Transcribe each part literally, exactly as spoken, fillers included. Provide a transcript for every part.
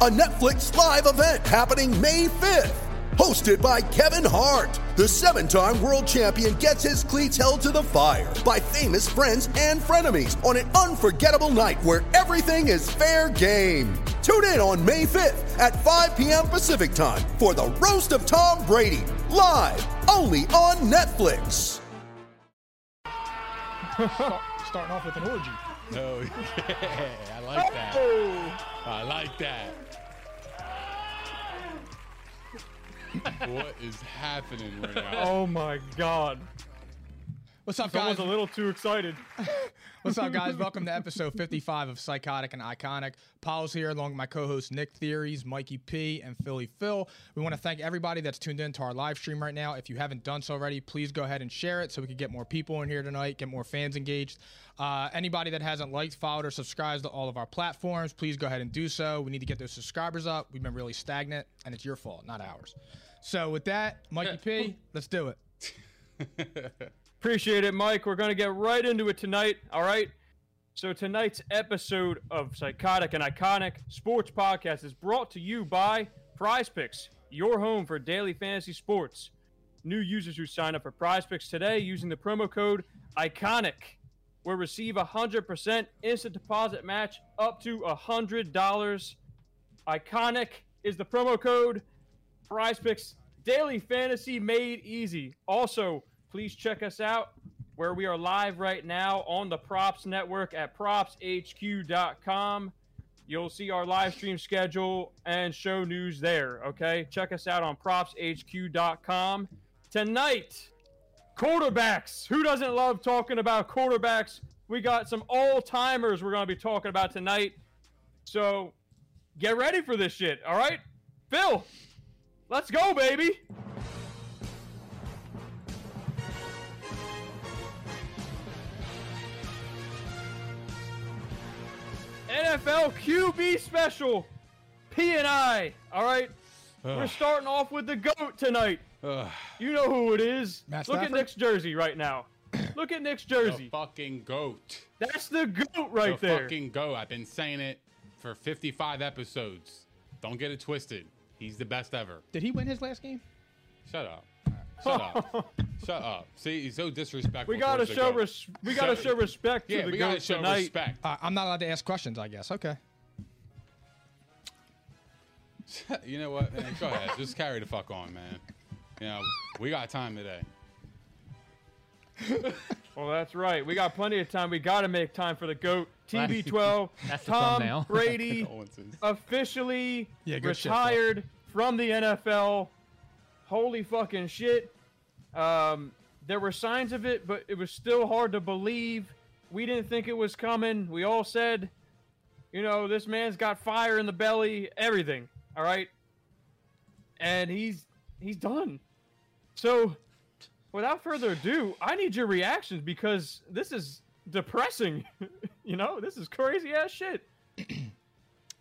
A Netflix live event happening May fifth, hosted by Kevin Hart. The seven-time world champion gets his cleats held to the fire by famous friends and frenemies on an unforgettable night where everything is fair game. Tune in on May fifth at five p.m. Pacific time for The Roast of Tom Brady, live only on Netflix. Starting off with an orgy. No, oh, yeah, I like that. I like that. What is happening right now? Oh my God! What's up, guys? I was a little too excited. What's up, guys? Welcome to episode fifty-five of Psychotic and Iconic. Paul's here, along with my co-hosts Nick Theories, Mikey P, and Philly Phil. We want to thank everybody that's tuned in to our live stream right now. If you haven't done so already, please go ahead and share it so we can get more people in here tonight, get more fans engaged. Uh, anybody that hasn't liked, followed, or subscribed to all of our platforms, please go ahead and do so. We need to get those subscribers up. We've been really stagnant, and it's your fault, not ours. So with that, Mikey P, let's do it. Appreciate it, Mike. We're going to get right into it tonight, all right? So tonight's episode of Psychotic and Iconic Sports Podcast is brought to you by PrizePicks, your home for daily fantasy sports. New users who sign up for PrizePicks today using the promo code ICONIC will receive a one hundred percent instant deposit match up to one hundred dollars. ICONIC is the promo code. PrizePicks, daily fantasy made easy. Also, please check us out where we are live right now on the Props Network at props h q dot com. You'll see our live stream schedule and show news there, okay? Check us out on props h q dot com. Tonight, quarterbacks. Who doesn't love talking about quarterbacks? We got some all-timers we're going to be talking about tonight. So get ready for this shit, all right? Phil, let's go, baby. N F L Q B special, P and I, all right? Ugh. We're starting off with the GOAT tonight. Ugh. You know who it is. Matt Look Stafford? At Nick's jersey right now. Look at Nick's jersey. The fucking GOAT. That's the GOAT right the there. The fucking GOAT. I've been saying it for fifty-five episodes. Don't get it twisted. He's the best ever. Did he win his last game? Shut up. Shut up. Shut up. See, he's so disrespectful. We got to show, res- we gotta so, show respect to yeah, the we gotta show tonight. Respect. Uh, I'm not allowed to ask questions, I guess. Okay. You know what, man? Go ahead. Just carry the fuck on, man. You know, we got time today. Well, that's right. We got plenty of time. We got to make time for the GOAT. T B twelve, Tom Brady, officially yeah, retired shit, from the N F L. Holy fucking shit. Um, there were signs of it, but it was still hard to believe. We didn't think it was coming. We all said, you know, this man's got fire in the belly, everything. All right. And he's, he's done. So without further ado, I need your reactions because this is depressing. You know, this is crazy ass shit.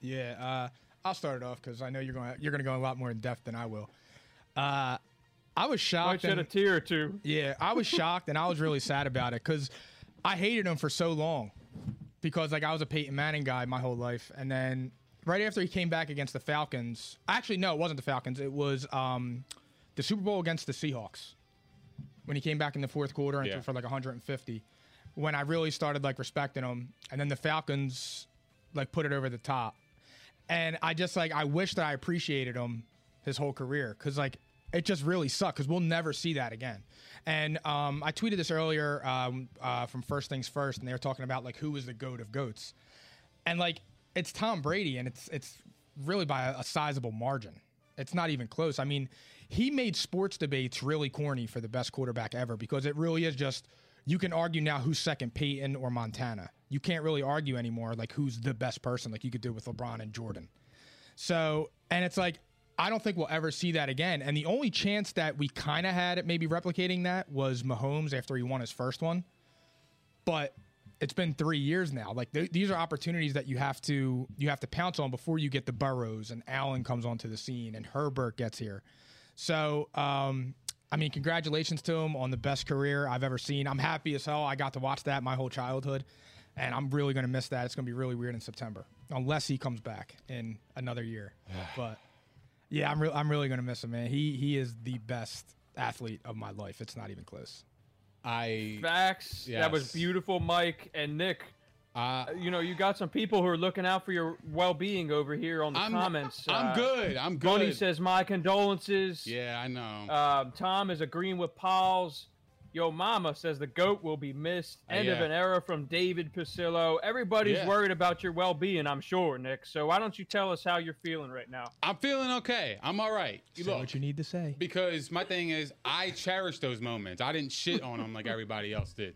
Yeah. Uh, I'll start it off cause I know you're going to, you're going to go a lot more in depth than I will. Uh, I was shocked. I shed a tear or two. Yeah, I was shocked and I was really sad about it because I hated him for so long because like I was a Peyton Manning guy my whole life. And then right after he came back against the Falcons, actually, no, it wasn't the Falcons. It was um, the Super Bowl against the Seahawks when he came back in the fourth quarter and yeah. threw for like one hundred fifty when I really started like respecting him. And then the Falcons like put it over the top. And I just like I wish that I appreciated him his whole career because like it just really sucked because we'll never see that again. And um I tweeted this earlier um uh from First Things First, and they were talking about like who is the GOAT of GOATs, and like it's Tom Brady, and it's it's really by a, a sizable margin. It's not even close. I mean, he made sports debates really corny for the best quarterback ever, because it really is just, you can argue now who's second, Peyton or Montana. You can't really argue anymore, like, who's the best person, like you could do with LeBron and Jordan. So, and it's like, I don't think we'll ever see that again. And the only chance that we kind of had at maybe replicating that was Mahomes after he won his first one. But it's been three years now. Like, th- these are opportunities that you have to you have to pounce on before you get the Burrows and Allen comes onto the scene and Herbert gets here. So, um, I mean, congratulations to him on the best career I've ever seen. I'm happy as hell. I got to watch that my whole childhood. And I'm really going to miss that. It's going to be really weird in September, unless he comes back in another year. But yeah, I'm, re- I'm really going to miss him, man. He he is the best athlete of my life. It's not even close. I Facts. Yes. That was beautiful, Mike and Nick. Uh, you know, you got some people who are looking out for your well-being over here on the I'm, comments. I'm uh, good. I'm good. Bunny says, my condolences. Yeah, I know. Um, Tom is agreeing with Paul's. Yo Mama says the GOAT will be missed. End uh, yeah. of an era from David Pasillo. Everybody's yeah. worried about your well-being, I'm sure, Nick. So why don't you tell us how you're feeling right now? I'm feeling okay. I'm all right. You say look, what you need to say. Because my thing is, I cherish those moments. I didn't shit on them like everybody else did.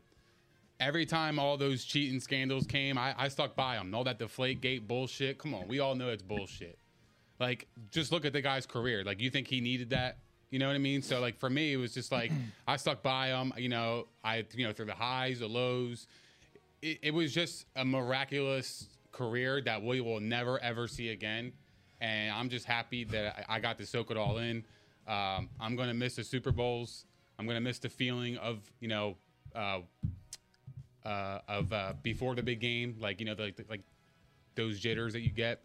Every time all those cheating scandals came, I, I stuck by them. All that Deflategate bullshit. Come on, we all know it's bullshit. Like, just look at the guy's career. Like, you think he needed that? You know what I mean? So, like, for me, it was just like I stuck by him. You know, I, you know, through the highs, the lows. It, it was just a miraculous career that we will never, ever see again. And I'm just happy that I, I got to soak it all in. Um, I'm going to miss the Super Bowls. I'm going to miss the feeling of, you know, uh, uh, of uh, before the big game, like, you know, the, the, like those jitters that you get.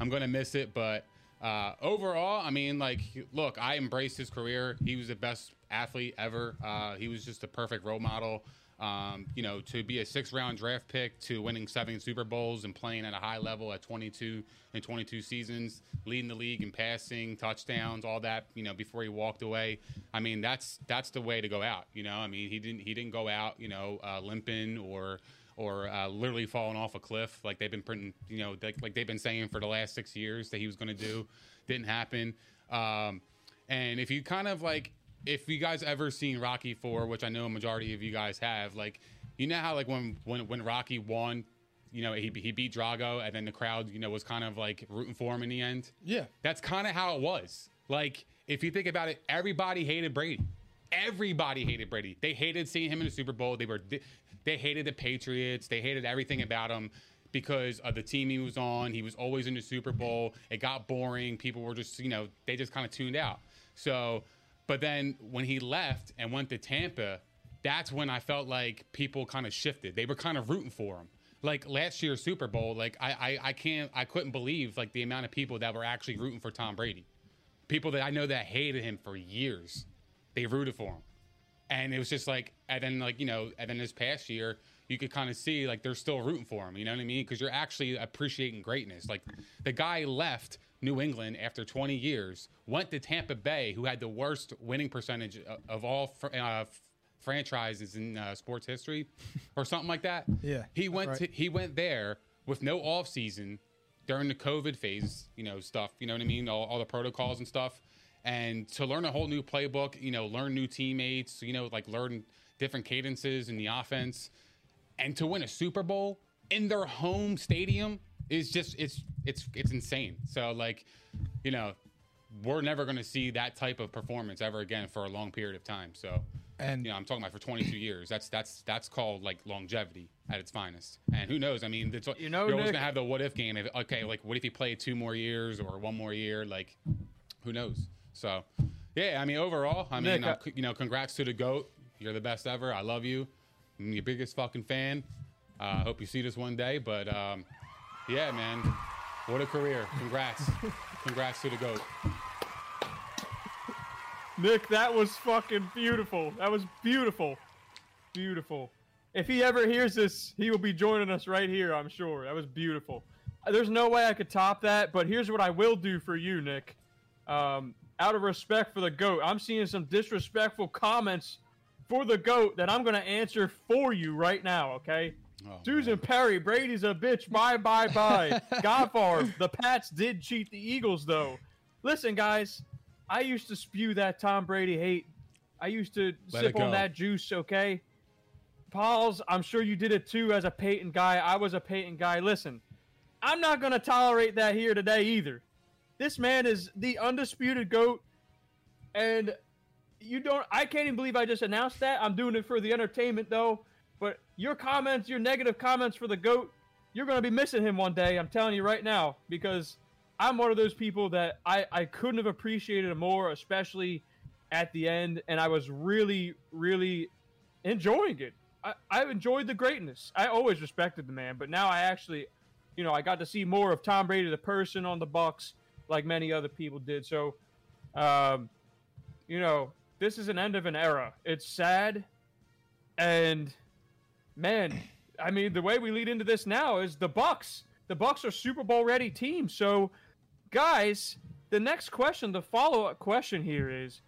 I'm going to miss it, but. Uh, overall, I mean, like, look, I embraced his career. He was the best athlete ever. Uh, he was just the perfect role model. Um, you know, to be a six-round draft pick, to winning seven Super Bowls and playing at a high level at twenty-two in twenty-two seasons, leading the league in passing, touchdowns, all that. You know, before he walked away, I mean, that's that's the way to go out. You know, I mean, he didn't he didn't go out, you know, uh, limping or or uh, literally falling off a cliff like they've been printing, you know, like, like they've been saying for the last six years that he was going to do. Didn't happen. Um, and if you kind of like, if you guys ever seen Rocky four, which I know a majority of you guys have, like, you know how like when, when, when Rocky won, you know, he, he beat Drago and then the crowd, you know, was kind of like rooting for him in the end. Yeah. That's kind of how it was. Like, if you think about it, everybody hated Brady. Everybody hated Brady. They hated seeing him in the Super Bowl. They were, they hated the Patriots. They hated everything about him because of the team he was on. He was always in the Super Bowl. It got boring. People were just, you know, they just kind of tuned out. So, but then when he left and went to Tampa, that's when I felt like people kind of shifted. They were kind of rooting for him. Like last year's Super Bowl, like I, I, I can't, I couldn't believe like the amount of people that were actually rooting for Tom Brady. People that I know that hated him for years. They rooted for him. And it was just like, and then like, you know, and then this past year, you could kind of see like they're still rooting for him. You know what I mean? Because you're actually appreciating greatness. Like the guy left New England after twenty years, went to Tampa Bay, who had the worst winning percentage of, of all fr- uh, franchises in uh, sports history or something like that. Yeah. He went right. to, he went there with no off season during the COVID phase, you know, stuff, you know what I mean? All, all the protocols and stuff. And to learn a whole new playbook, you know, learn new teammates, you know, like learn different cadences in the offense, and to win a Super Bowl in their home stadium is just, it's, it's, it's insane. So like, you know, we're never going to see that type of performance ever again for a long period of time. So, and you know, I'm talking about for twenty-two years, that's, that's, that's called like longevity at its finest. And who knows? I mean, it's, you know, you're always going to have the what if game. If, okay. Like what if he played two more years or one more year? Like who knows? So, yeah, I mean, overall, I mean, Nick, I, you know, congrats to the GOAT. You're the best ever. I love you. I'm your biggest fucking fan. I uh, hope you see this one day. But, um, yeah, man, what a career. Congrats. Congrats to the GOAT. Nick, that was fucking beautiful. That was beautiful. Beautiful. If he ever hears this, he will be joining us right here, I'm sure. That was beautiful. There's no way I could top that, but here's what I will do for you, Nick. Um, out of respect for the GOAT, I'm seeing some disrespectful comments for the GOAT that I'm going to answer for you right now, okay? Oh, Susan man. Perry, Brady's a bitch, bye, bye, bye. Godfar, the Pats did cheat the Eagles, though. Listen, guys, I used to spew that Tom Brady hate. I used to Let sip on that juice, okay? Pauls, I'm sure you did it too as a Peyton guy. I was a Peyton guy. Listen, I'm not going to tolerate that here today either. This man is the undisputed GOAT, and you don't. I can't even believe I just announced that. I'm doing it for the entertainment, though. But your comments, your negative comments for the GOAT, you're going to be missing him one day. I'm telling you right now, because I'm one of those people that I, I couldn't have appreciated him more, especially at the end. And I was really, really enjoying it. I, I enjoyed the greatness. I always respected the man. But now I actually, you know, I got to see more of Tom Brady, the person on the Bucs, like many other people did. So, um, you know, this is an end of an era. It's sad. And, man, I mean, the way we lead into this now is the Bucs. The Bucs are Super Bowl-ready team. So, guys, the next question, the follow-up question here is,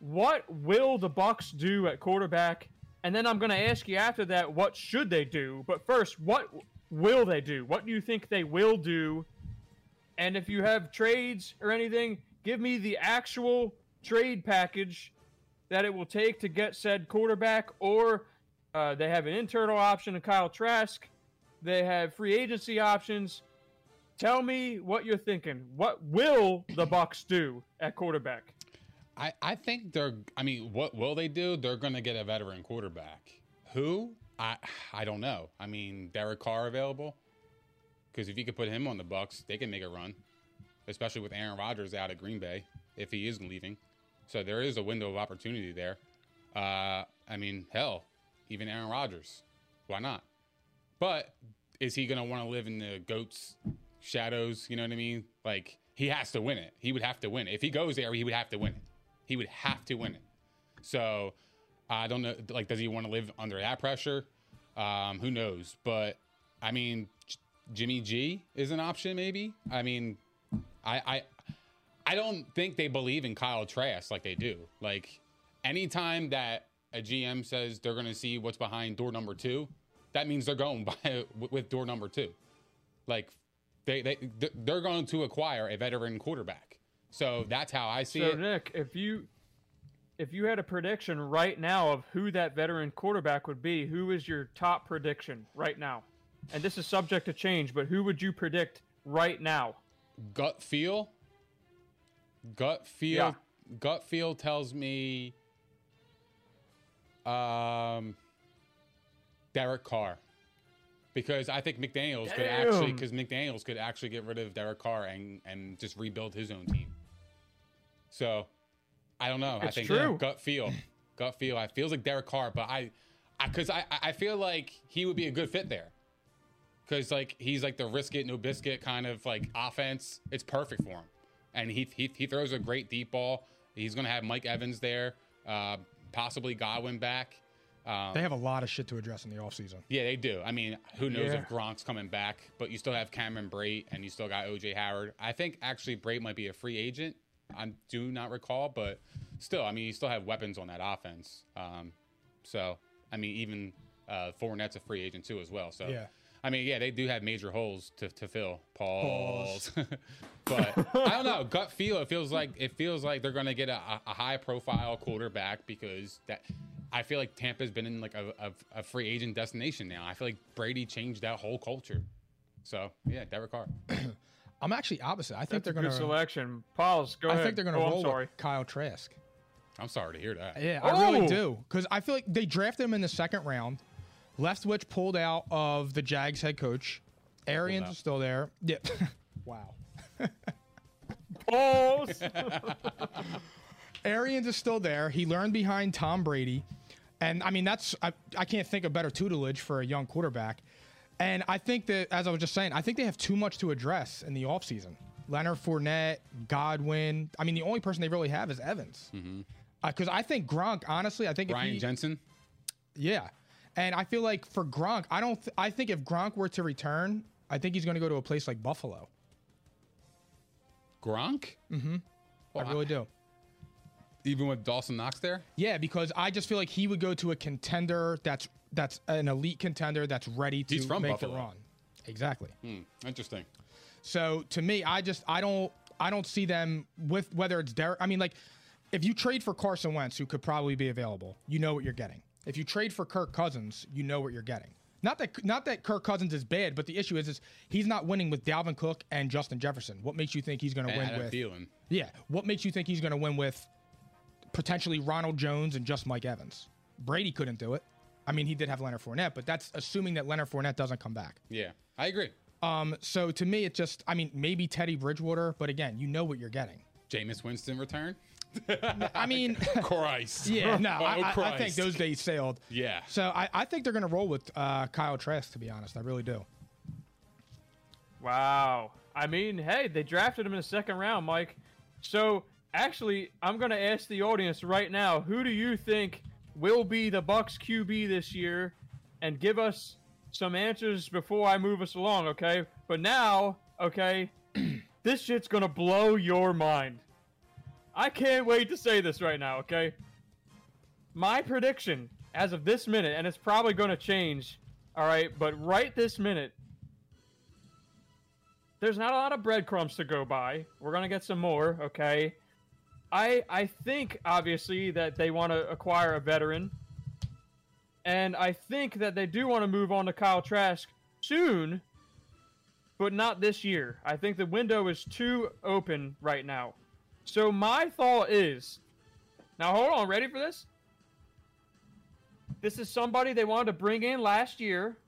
what will the Bucs do at quarterback? And then I'm going to ask you after that, what should they do? But first, what will they do? What do you think they will do? And if you have trades or anything, give me the actual trade package that it will take to get said quarterback. Or uh, they have an internal option in Kyle Trask. They have free agency options. Tell me what you're thinking. What will the Bucs do at quarterback? I, I think they're – I mean, what will they do? They're going to get a veteran quarterback. Who? I I don't know. I mean, Derek Carr available? Because if you could put him on the Bucs, they can make a run, especially with Aaron Rodgers out at Green Bay if he is leaving. So there is a window of opportunity there. Uh, I mean, hell, even Aaron Rodgers. Why not? But is he going to want to live in the GOAT's shadows? You know what I mean? Like, he has to win it. He would have to win it. If he goes there, he would have to win it. He would have to win it. So I don't know. Like, does he want to live under that pressure? Um, who knows? But I mean, J- Jimmy G is an option, maybe. I mean, I, I I don't think they believe in Kyle Trask like they do. Like, anytime that a G M says they're going to see what's behind door number two, that means they're going by with door number two. Like, they they they're going to acquire a veteran quarterback. So that's how I see so, it. So, Nick, if you if you had a prediction right now of who that veteran quarterback would be, who is your top prediction right now? And this is subject to change, but who would you predict right now? Gut feel? Gut feel. Yeah. Gut feel tells me um, Derek Carr. Because I think McDaniels Damn. could actually because McDaniels could actually get rid of Derek Carr and, and just rebuild his own team. So, I don't know. It's I think true. You know, gut feel, gut feel. I feels like Derek Carr, but I, I, because I, I feel like he would be a good fit there, because like he's like the risk it no biscuit kind of like offense. It's perfect for him, and he he, he throws a great deep ball. He's gonna have Mike Evans there, uh, possibly Godwin back. Um, they have a lot of shit to address in the offseason. Yeah, they do. I mean, who knows yeah. if Gronk's coming back, but you still have Cameron Brate and you still got O J Howard. I think actually Brate might be a free agent. I do not recall, but still, I mean, you still have weapons on that offense. Um, so, I mean, even uh, Fournette's a free agent too as well. So, yeah. I mean, yeah, they do have major holes to, to fill. Pauls. But I don't know. Gut feel. It feels like it feels like they're going to get a, a high profile quarterback, because that I feel like Tampa's been in like a, a, a free agent destination now. I feel like Brady changed that whole culture. So, yeah, Derek Carr. I'm actually opposite. I think That's they're going to selection. Pauls, go I ahead. I think they're going to oh, roll sorry. with Kyle Trask. I'm sorry to hear that. Yeah, oh! I really do. Because I feel like they drafted him in the second round. Leftwich pulled out of the Jags head coach. Arians is still there. Yeah. Wow. Balls. Arians is still there. He learned behind Tom Brady. And, I mean, that's I, I can't think of better tutelage for a young quarterback. And I think that, as I was just saying, I think they have too much to address in the offseason. Leonard Fournette, Godwin. I mean, the only person they really have is Evans. Because mm-hmm. uh, I think Gronk, honestly, I think Brian if he, Jensen? Yeah. And I feel like for Gronk, I don't. Th- I think if Gronk were to return, I think he's going to go to a place like Buffalo. Gronk? Mm-hmm. Well, I really I, do. Even with Dawson Knox there? Yeah, because I just feel like he would go to a contender that's that's an elite contender that's ready to he's from make Buffalo. The run. Exactly. Hmm. Interesting. So to me, I just I don't I don't see them with whether it's Derek. I mean, like, if you trade for Carson Wentz, who could probably be available, you know what you're getting. If you trade for Kirk Cousins, you know what you're getting. Not that not that Kirk Cousins is bad, but the issue is, is he's not winning with Dalvin Cook and Justin Jefferson. What makes you think he's going to win with? Feeling. Yeah. What makes you think he's going to win with potentially Ronald Jones and just Mike Evans? Brady couldn't do it. I mean, he did have Leonard Fournette, but that's assuming that Leonard Fournette doesn't come back. Yeah, I agree. Um, so to me, it just, I mean, maybe Teddy Bridgewater, but again, you know what you're getting. Jameis Winston return? I mean, Christ. Yeah, no, oh, I, Christ. I think those days sailed. Yeah. So I, I think they're going to roll with uh, Kyle Trask, to be honest. I really do. Wow. I mean, hey, they drafted him in the second round, Mike. So actually, I'm going to ask the audience right now, who do you think will be the Bucs Q B this year? And give us some answers before I move us along, okay? But now, okay, this shit's going to blow your mind. I can't wait to say this right now, okay? My prediction, as of this minute, and it's probably going to change, all right? But right this minute, there's not a lot of breadcrumbs to go by. We're going to get some more, okay? I I think, obviously, that they want to acquire a veteran. And I think that they do want to move on to Kyle Trask soon, but not this year. I think the window is too open right now. So my thought is, now hold on, ready for this? This is somebody they wanted to bring in last year,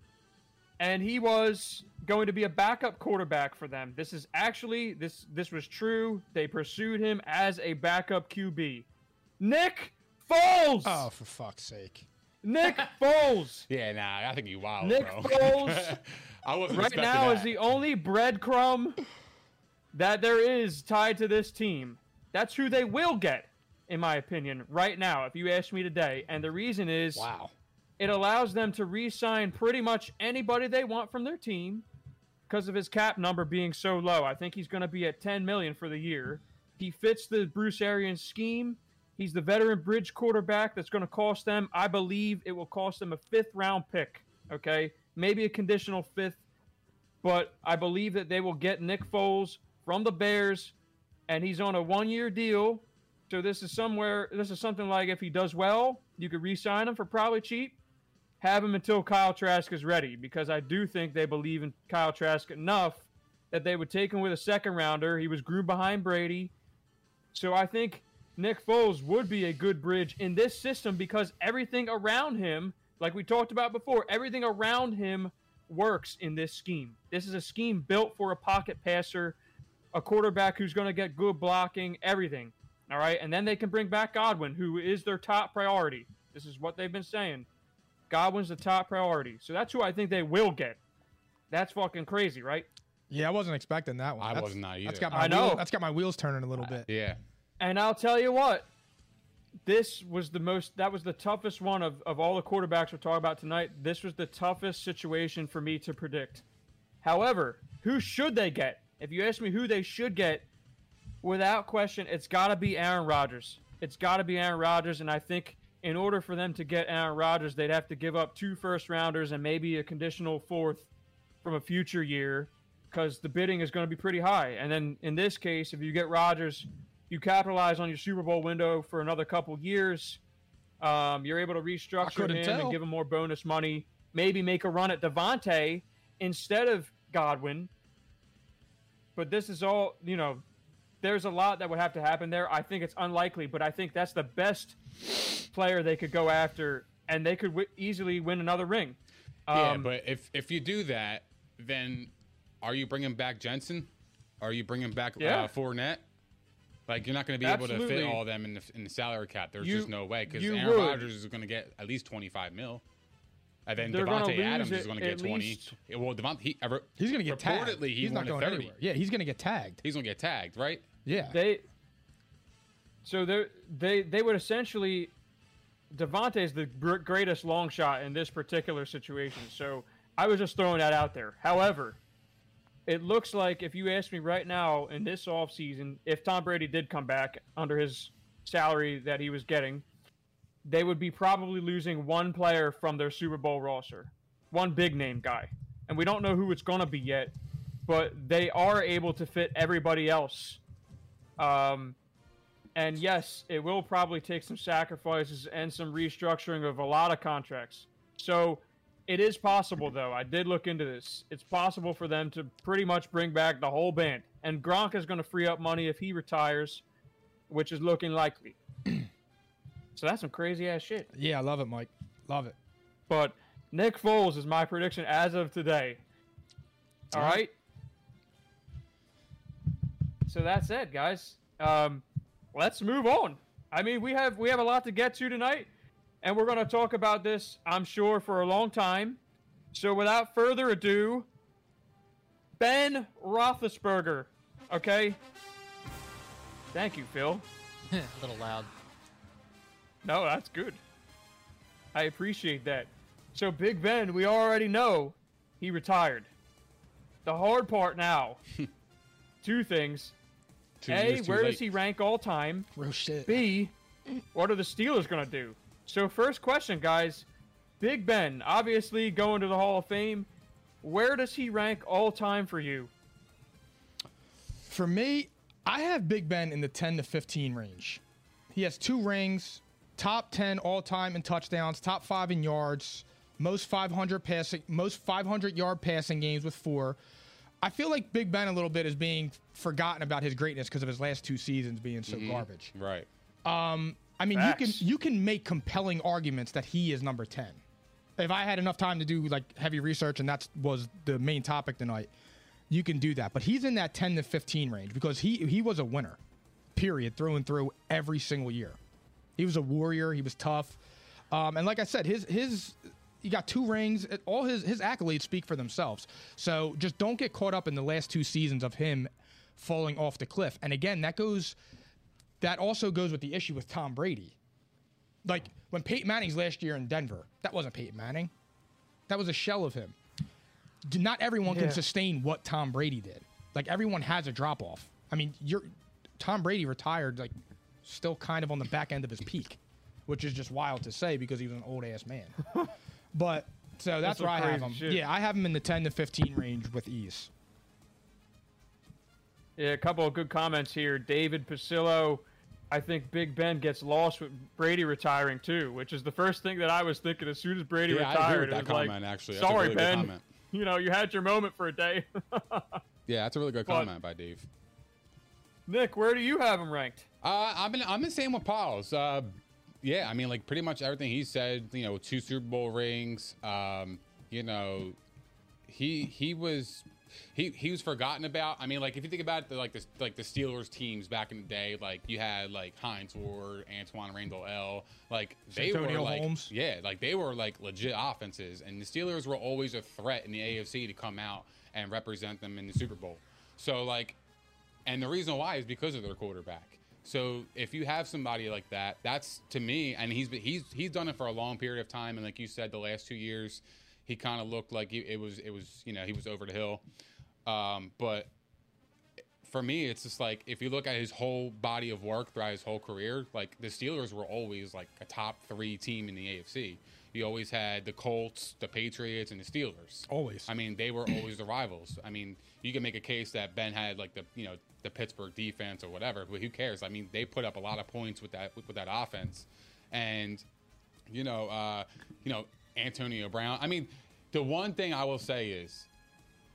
and he was going to be a backup quarterback for them. This is actually, this this was true. They pursued him as a backup Q B. Nick Foles! Oh, for fuck's sake. Nick Foles! Yeah, nah, I think you wild, Nick bro. Nick Foles I wasn't right now that. Is the only breadcrumb that there is tied to this team. That's who they will get, in my opinion, right now, if you ask me today. And the reason is, wow, it allows them to re-sign pretty much anybody they want from their team because of his cap number being so low. I think he's going to be at ten million dollars for the year. He fits the Bruce Arians scheme. He's the veteran bridge quarterback that's going to cost them, I believe it will cost them a fifth-round pick, okay? Maybe a conditional fifth, but I believe that they will get Nick Foles from the Bears, and he's on a one-year deal. So this is somewhere, this is something like if he does well, you could re-sign him for probably cheap. Have him until Kyle Trask is ready, because I do think they believe in Kyle Trask enough that they would take him with a second-rounder. He was groomed behind Brady. So I think Nick Foles would be a good bridge in this system because everything around him, like we talked about before, everything around him works in this scheme. This is a scheme built for a pocket passer, a quarterback who's going to get good blocking, everything. All right, and then they can bring back Godwin, who is their top priority. This is what they've been saying. Godwin's the top priority. So that's who I think they will get. That's fucking crazy, right? Yeah, I wasn't expecting that one. I was not either. That's got my I know. Wheel, that's got my wheels turning a little bit. Yeah. And I'll tell you what, this was the most, that was the toughest one of, of all the quarterbacks we're talking about tonight. This was the toughest situation for me to predict. However, who should they get? If you ask me who they should get, without question, it's got to be Aaron Rodgers. It's got to be Aaron Rodgers, and I think in order for them to get Aaron Rodgers, they'd have to give up two first-rounders and maybe a conditional fourth from a future year because the bidding is going to be pretty high. And then in this case, if you get Rodgers, you capitalize on your Super Bowl window for another couple years. Um, you're able to restructure him tell. and give him more bonus money. Maybe make a run at Davante instead of Godwin. But this is all, you know, there's a lot that would have to happen there. I think it's unlikely, but I think that's the best player they could go after, and they could w- easily win another ring. Um, yeah, but if, if you do that, then are you bringing back Jensen? Are you bringing back yeah. uh, Fournette? Like, you're not going to be Absolutely. able to fit all of them in the, in the salary cap. There's you, just no way, because Aaron would. Rodgers is going to get at least twenty-five mil. And then They're Davante Adams it, is going to get twenty. Least. Well, Davante, he, I, he's going to get tagged. Reportedly, he he's not going anywhere. Yeah, he's going to get tagged. He's going to get tagged, right? Yeah. They. So they they they would essentially, Davante is the greatest long shot in this particular situation. So I was just throwing that out there. However, it looks like, if you ask me right now in this offseason, if Tom Brady did come back under his salary that he was getting, they would be probably losing one player from their Super Bowl roster, one big-name guy. And we don't know who it's going to be yet, but they are able to fit everybody else Um, and yes, it will probably take some sacrifices and some restructuring of a lot of contracts. So it is possible, though. I did look into this. It's possible for them to pretty much bring back the whole band. And Gronk is going to free up money if he retires, which is looking likely. So that's some crazy-ass shit. Yeah, I love it, Mike. Love it. But Nick Foles is my prediction as of today. All yeah. right? So that's it, guys. Um, let's move on. I mean, we have we have a lot to get to tonight, and we're going to talk about this, I'm sure, for a long time. So without further ado, Ben Roethlisberger. Okay? Thank you, Phil. A little loud. No, that's good. I appreciate that. So Big Ben, we already know he retired. The hard part now. Two things. Two A, where late. does he rank all time? Real shit. B, what are the Steelers going to do? So first question, guys. Big Ben, obviously going to the Hall of Fame. Where does he rank all time for you? For me, I have Big Ben in the ten to fifteen range. He has two rings. Top ten all-time in touchdowns, top five in yards, most five hundred passing, most five hundred yard passing games with four. I feel like Big Ben a little bit is being forgotten about his greatness because of his last two seasons being so mm-hmm. garbage. Right. Um, I mean, Facts. you can you can make compelling arguments that he is number ten. If I had enough time to do like heavy research, and that was the main topic tonight, you can do that. But he's in that ten to fifteen range because he he was a winner, period, through and through every single year. He was a warrior. He was tough. Um, and like I said, his his he got two rings. All his, his accolades speak for themselves. So just don't get caught up in the last two seasons of him falling off the cliff. And again, that goes that also goes with the issue with Tom Brady. Like when Peyton Manning's last year in Denver, that wasn't Peyton Manning. That was a shell of him. Not everyone yeah. can sustain what Tom Brady did. Like everyone has a drop off. I mean, you're Tom Brady retired like still kind of on the back end of his peak, which is just wild to say because he was an old-ass man. But, so that's, that's where I have him. Shit. Yeah, I have him in the ten to fifteen range with ease. Yeah, a couple of good comments here. David Pasillo, I think Big Ben gets lost with Brady retiring too, which is the first thing that I was thinking as soon as Brady yeah, retired. I agree with that it was comment, like, actually. That's sorry, really Ben. You know, you had your moment for a day. Yeah, that's a really good but, comment by Dave. Nick, where do you have him ranked? Uh, I'm in. I'm in the same with Paul's. Uh, yeah, I mean, like pretty much everything he said. You know, two Super Bowl rings. Um, you know, he he was he he was forgotten about. I mean, like if you think about it, the, like the like the Steelers teams back in the day, like you had like Hines Ward, Antoine Randall L. Like they Antonio were like Holmes. yeah, like they were like legit offenses, and the Steelers were always a threat in the A F C to come out and represent them in the Super Bowl. So like, and the reason why is because of their quarterback. So if you have somebody like that, that's to me, and he's he's he's done it for a long period of time. And like you said, the last two years, he kind of looked like he, it was it was you know he was over the hill. Um, but for me, it's just like if you look at his whole body of work throughout his whole career, like the Steelers were always like a top three team in the A F C. You always had the Colts, the Patriots, and the Steelers. Always. I mean, they were always the rivals. I mean, you can make a case that Ben had like the you know. the Pittsburgh defense or whatever, but who cares? I mean, they put up a lot of points with that with, with that offense, and you know, uh, you know, Antonio Brown. I mean, the one thing I will say is,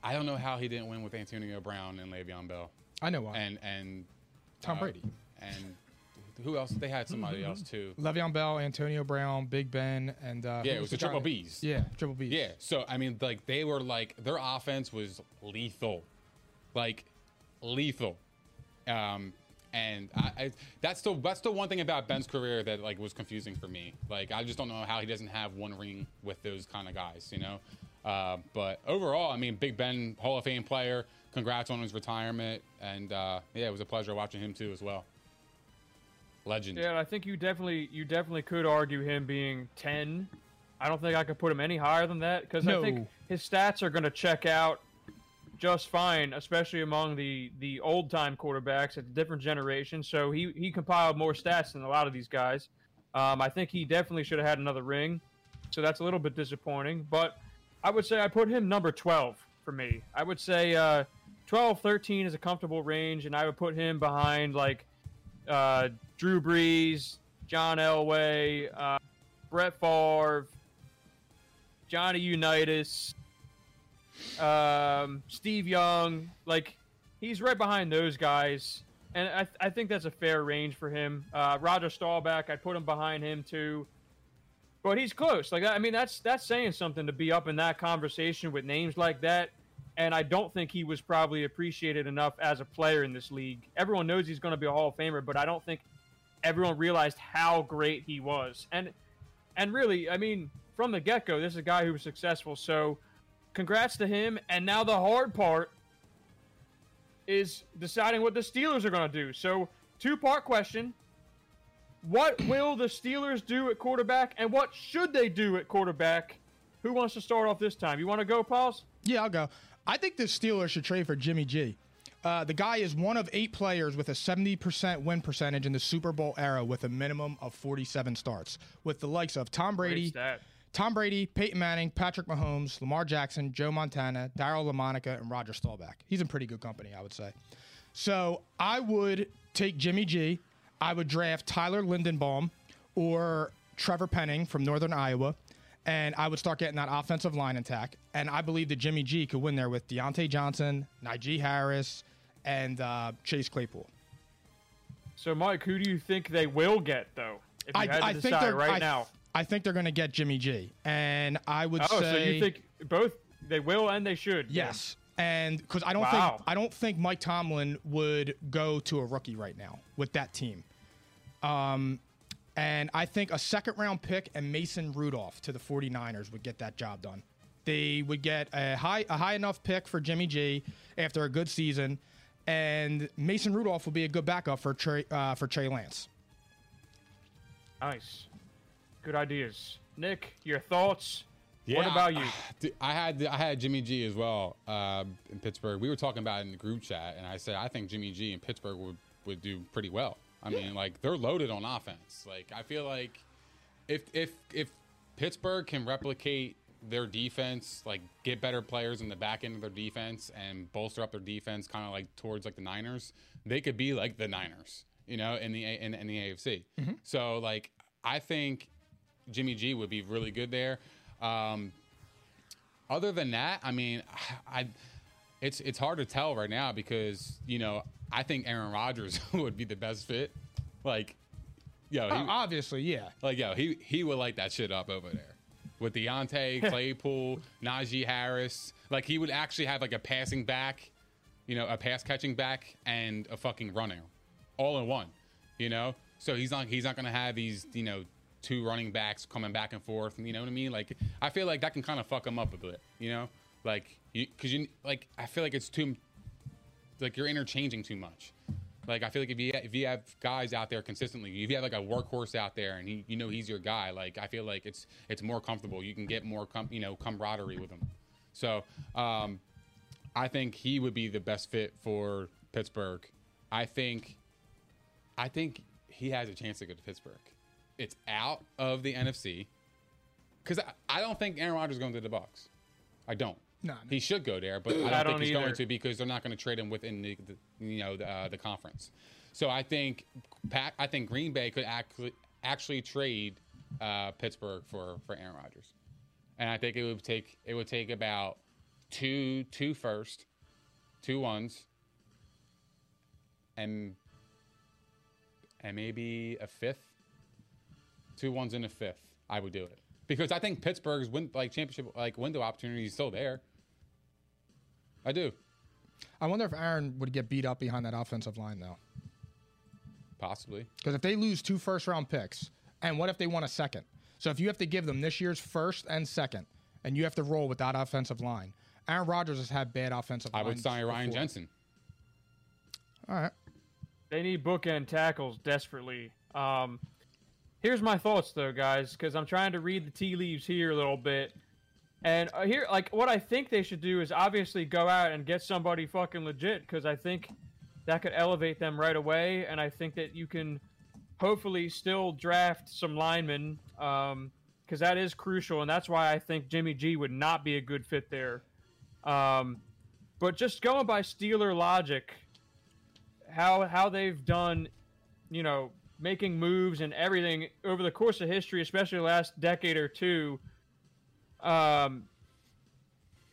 I don't know how he didn't win with Antonio Brown and Le'Veon Bell. I know why. And and Tom uh, Brady and who else? They had somebody mm-hmm. else too. Le'Veon Bell, Antonio Brown, Big Ben, and uh, yeah, it was the, the triple B's. Yeah, triple B's. Yeah. So I mean, like they were like their offense was lethal, like. Lethal, um, and I, I, that's the that's the one thing about Ben's career that like was confusing for me. Like I just don't know how he doesn't have one ring with those kind of guys, you know. Uh, but overall, I mean, Big Ben, Hall of Fame player. Congrats on his retirement, and uh, yeah, it was a pleasure watching him too as well. Legend. Yeah, I think you definitely you definitely could argue him being ten. I don't think I could put him any higher than that because no. I think his stats are going to check out just fine, especially among the, the old-time quarterbacks at a different generation. So he, he compiled more stats than a lot of these guys. Um, I think he definitely should have had another ring. So that's a little bit disappointing. But I would say I put him number twelve for me. I would say uh, twelve, thirteen is a comfortable range, and I would put him behind, like, uh, Drew Brees, John Elway, uh, Brett Favre, Johnny Unitas, um, Steve Young. Like, he's right behind those guys, and I, th- I think that's a fair range for him. Uh, Roger Staubach, I put him behind him too, but he's close. Like, I mean, that's that's saying something to be up in that conversation with names like that. And I don't think he was probably appreciated enough as a player in this league. Everyone knows he's going to be a Hall of Famer, but I don't think everyone realized how great he was. And and really, I mean, from the get-go, this is a guy who was successful. So congrats to him. And now the hard part is deciding what the Steelers are going to do. So two-part question. What will the Steelers do at quarterback, and what should they do at quarterback? Who wants to start off this time? You want to go, Pauls? Yeah, I'll go. I think the Steelers should trade for Jimmy G. Uh, the guy is one of eight players with a seventy percent win percentage in the Super Bowl era with a minimum of forty-seven starts, with the likes of Tom Brady, Tom Brady, Peyton Manning, Patrick Mahomes, Lamar Jackson, Joe Montana, Daryl LaMonica, and Roger Staubach. He's in pretty good company, I would say. So I would take Jimmy G. I would draft Tyler Lindenbaum or Trevor Penning from Northern Iowa. And I would start getting that offensive line intact. And I believe that Jimmy G could win there with Deontay Johnson, Najee Harris, and uh, Chase Claypool. So, Mike, who do you think they will get, though? If you I, had to I decide think right I, now. I think they're going to get Jimmy G. And I would oh, say... Oh, so you think both they will and they should? Yes. Yeah. And because I don't wow. think I don't think Mike Tomlin would go to a rookie right now with that team. Um... And I think a second-round pick and Mason Rudolph to the 49ers would get that job done. They would get a high a high enough pick for Jimmy G after a good season, and Mason Rudolph would be a good backup for Trey, uh, for Trey Lance. Nice. Good ideas. Nick, your thoughts? Yeah, what about you? I had I had Jimmy G as well uh, in Pittsburgh. We were talking about it in the group chat, and I said I think Jimmy G in Pittsburgh would, would do pretty well. I mean, like, they're loaded on offense. Like, I feel like if if if Pittsburgh can replicate their defense, like, get better players in the back end of their defense and bolster up their defense kind of, like, towards, like, the Niners, they could be, like, the Niners, you know, in the in, in the A F C. Mm-hmm. So, like, I think Jimmy G would be really good there. Um, other than that, I mean, I it's it's hard to tell right now because, you know, I think Aaron Rodgers would be the best fit. Like, yo, he, oh, obviously, yeah. Like, yo, he he would light that shit up over there with Deontay, Claypool, Najee Harris. Like, he would actually have like a passing back, you know, a pass catching back and a fucking runner, all in one. You know, so he's not he's not gonna have these, you know, two running backs coming back and forth. You know what I mean? Like, I feel like that can kind of fuck him up a bit. You know, like, you, cause you like I feel like it's too. Like, you're interchanging too much. Like, I feel like if you if you have guys out there consistently, if you have like a workhorse out there and he, you know he's your guy, like, I feel like it's it's more comfortable. You can get more com- you know camaraderie with him. So um, I think he would be the best fit for Pittsburgh. I think I think he has a chance to go to Pittsburgh. It's out of the N F C because I, I don't think Aaron Rodgers is going to the Bucs. I don't. No, no. He should go there, but I don't, I don't think he's either. going to because they're not going to trade him within the, the you know the, uh, the conference. So I think Pat, I think Green Bay could actually actually trade uh, Pittsburgh for, for Aaron Rodgers, and I think it would take it would take about two two first, two ones, and and maybe a fifth, two ones and a fifth. I would do it because I think Pittsburgh's win, like championship like window opportunity is still there. I do. I wonder if Aaron would get beat up behind that offensive line, though. Possibly. Because if they lose two first-round picks, and what if they want a second? So if you have to give them this year's first and second, and you have to roll with that offensive line, Aaron Rodgers has had bad offensive lines. I would sign Ryan before. Jensen. All right. They need bookend tackles desperately. Um, here's my thoughts, though, guys, because I'm trying to read the tea leaves here a little bit. And here, like, what I think they should do is obviously go out and get somebody fucking legit because I think that could elevate them right away. And I think that you can hopefully still draft some linemen because um, that is crucial. And that's why I think Jimmy G would not be a good fit there. Um, But just going by Steeler logic, how how they've done, you know, making moves and everything over the course of history, especially the last decade or two, um,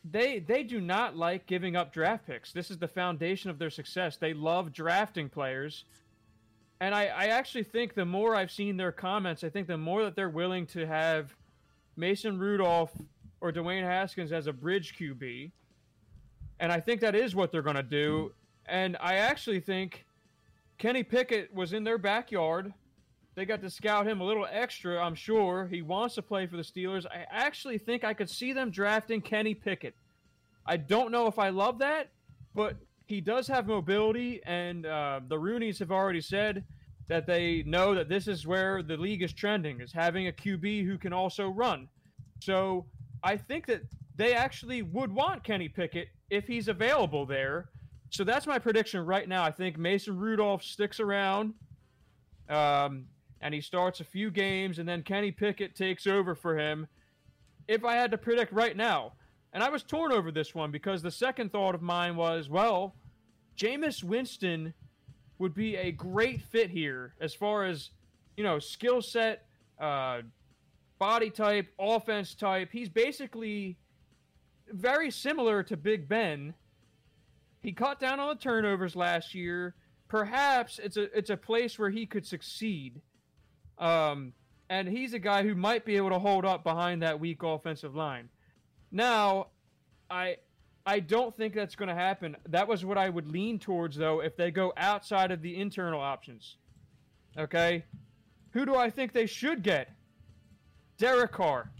they they do not like giving up draft picks. This is the foundation of their success. They love drafting players. And I, I actually think the more I've seen their comments, I think the more that they're willing to have Mason Rudolph or Dwayne Haskins as a bridge Q B. And I think that is what they're going to do. And I actually think Kenny Pickett was in their backyard. They got to scout him a little extra, I'm sure. He wants to play for the Steelers. I actually think I could see them drafting Kenny Pickett. I don't know if I love that, but he does have mobility, and uh, the Rooneys have already said that they know that this is where the league is trending, is having a Q B who can also run. So I think that they actually would want Kenny Pickett if he's available there. So that's my prediction right now. I think Mason Rudolph sticks around, um, and he starts a few games, and then Kenny Pickett takes over for him. If I had to predict right now, and I was torn over this one because the second thought of mine was, well, Jameis Winston would be a great fit here as far as, you know, skill set, uh, body type, offense type. He's basically very similar to Big Ben. He cut down on the turnovers last year. Perhaps it's a it's a place where he could succeed. Um, and he's a guy who might be able to hold up behind that weak offensive line. Now, I I don't think that's going to happen. That was what I would lean towards, though, if they go outside of the internal options. Okay? Who do I think they should get? Derek Carr.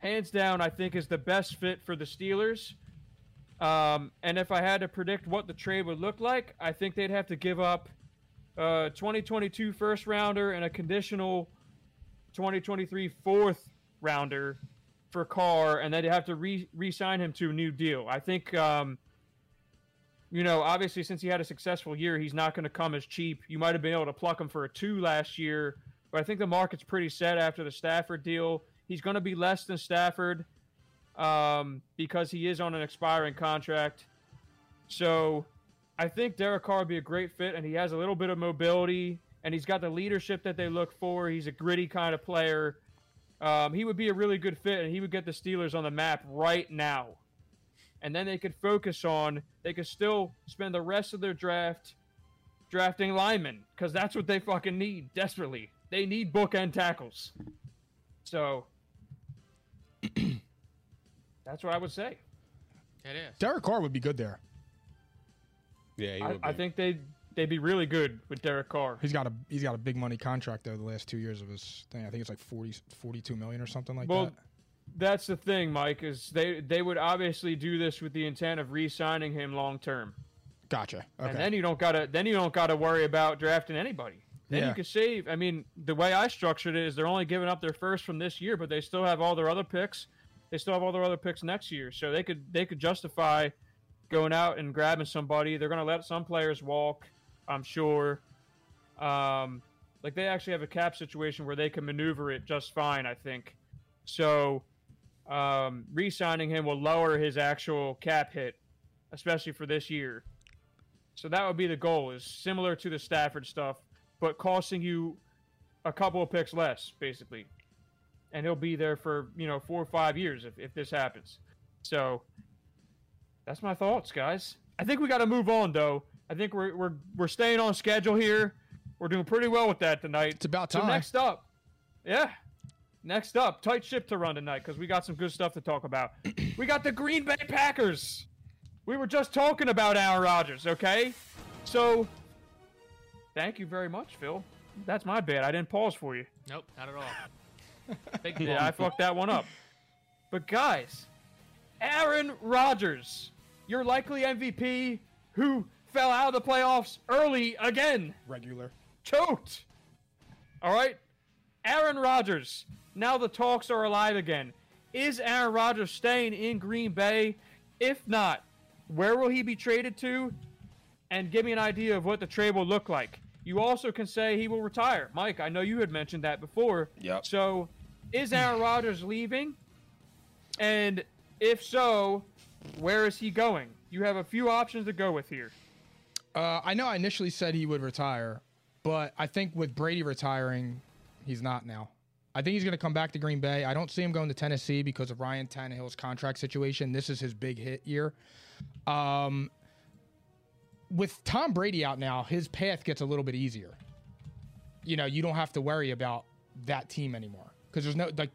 Hands down, I think, is the best fit for the Steelers. Um, and if I had to predict what the trade would look like, I think they'd have to give up a twenty twenty-two first-rounder and a conditional twenty twenty-three fourth-rounder for Carr, and they'd have to re- re-sign him to a new deal. I think, um, you know, obviously since he had a successful year, he's not going to come as cheap. You might have been able to pluck him for a two last year, but I think the market's pretty set after the Stafford deal. He's going to be less than Stafford um, because he is on an expiring contract. So I think Derek Carr would be a great fit, and he has a little bit of mobility, and he's got the leadership that they look for. He's a gritty kind of player. Um, he would be a really good fit, and he would get the Steelers on the map right now. And then they could focus on, they could still spend the rest of their draft drafting linemen, because that's what they fucking need desperately. They need bookend tackles. So that's what I would say. It is. Derek Carr would be good there. Yeah, he would I, I think they'd they'd be really good with Derek Carr. He's got a he's got a big money contract though. The last two years of his thing, I think it's like forty, forty-two million or something like well, that. Well, that's the thing, Mike. Is they they would obviously do this with the intent of re-signing him long term. Gotcha. Okay. And then you don't gotta then you don't gotta worry about drafting anybody. Then yeah. you can save. I mean, the way I structured it is they're only giving up their first from this year, but they still have all their other picks. They still have all their other picks next year, so they could they could justify going out and grabbing somebody. They're going to let some players walk, I'm sure. Um, like they actually have a cap situation where they can maneuver it just fine, I think. So um, re-signing him will lower his actual cap hit, especially for this year. So that would be the goal, is similar to the Stafford stuff, but costing you a couple of picks less, basically. And he'll be there for, you know, four or five years if, if this happens. So that's my thoughts, guys. I think we got to move on, though. I think we're we're we're staying on schedule here. We're doing pretty well with that tonight. It's about time. So next up, yeah, next up, tight ship to run tonight because we got some good stuff to talk about. We got the Green Bay Packers. We were just talking about Aaron Rodgers, okay? So... Thank you very much, Phil. That's my bad. I didn't pause for you. Nope, not at all. Big yeah, I fucked that one up. But guys, Aaron Rodgers, your likely M V P, who fell out of the playoffs early again. Regular. Choked. All right. Aaron Rodgers. Now the talks are alive again. Is Aaron Rodgers staying in Green Bay? If not, where will he be traded to? And give me an idea of what the trade will look like. You also can say he will retire. Mike, I know you had mentioned that before. Yep. So, is Aaron Rodgers leaving? And if so, where is he going? You have a few options to go with here. Uh, I know I initially said he would retire, but I think with Brady retiring, he's not now. I think he's going to come back to Green Bay. I don't see him going to Tennessee because of Ryan Tannehill's contract situation. This is his big hit year. Um, with Tom Brady out now, his path gets a little bit easier. You know, you don't have to worry about that team anymore because there's no, like,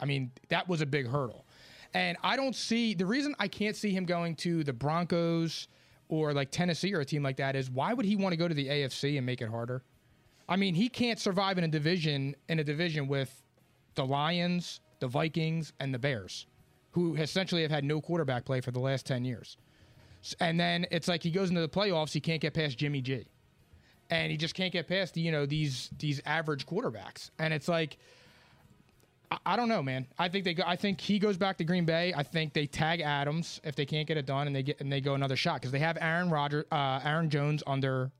I mean, that was a big hurdle. And I don't see, the reason I can't see him going to the Broncos or like Tennessee or a team like that is why would he want to go to the A F C and make it harder? I mean, he can't survive in a division in a division with the Lions, the Vikings, and the Bears, who essentially have had no quarterback play for the last ten years. And then it's like he goes into the playoffs, he can't get past Jimmy G. And he just can't get past, you know, these these average quarterbacks. And it's like, I, I don't know, man. I think they go, I think he goes back to Green Bay. I think they tag Adams if they can't get it done, and they get and they go another shot because they have Aaron Rodgers, uh, Aaron Jones under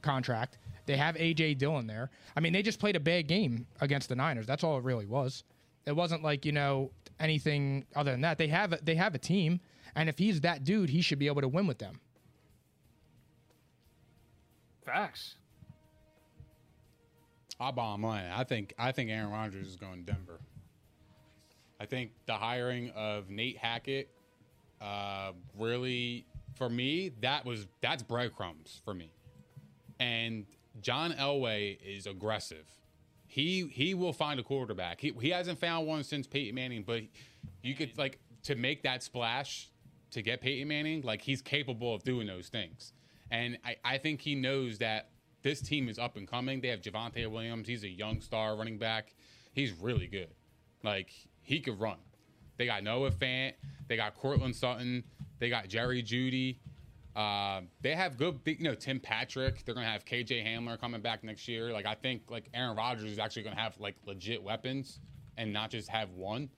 contract. They have A J. Dillon there. I mean, they just played a bad game against the Niners. That's all it really was. It wasn't like, you know, anything other than that. They have a, they have a team, and if he's that dude, he should be able to win with them. Facts. I'll buy mine. I think I think Aaron Rodgers is going to Denver. I think the hiring of Nate Hackett, uh, really, for me, that was that's breadcrumbs for me, and. John Elway is aggressive. He he will find a quarterback. He he hasn't found one since Peyton Manning, but you could, like, to make that splash to get Peyton Manning, like, he's capable of doing those things. And I, I think he knows that this team is up and coming. They have Javonte Williams. He's a young star running back. He's really good. Like, he could run. They got Noah Fant. They got Cortland Sutton. They got Jerry Jeudy. Uh, they have good, you know, Tim Patrick. They're going to have K J Hamler coming back next year. Like, I think, like, Aaron Rodgers is actually going to have, like, legit weapons and not just have one.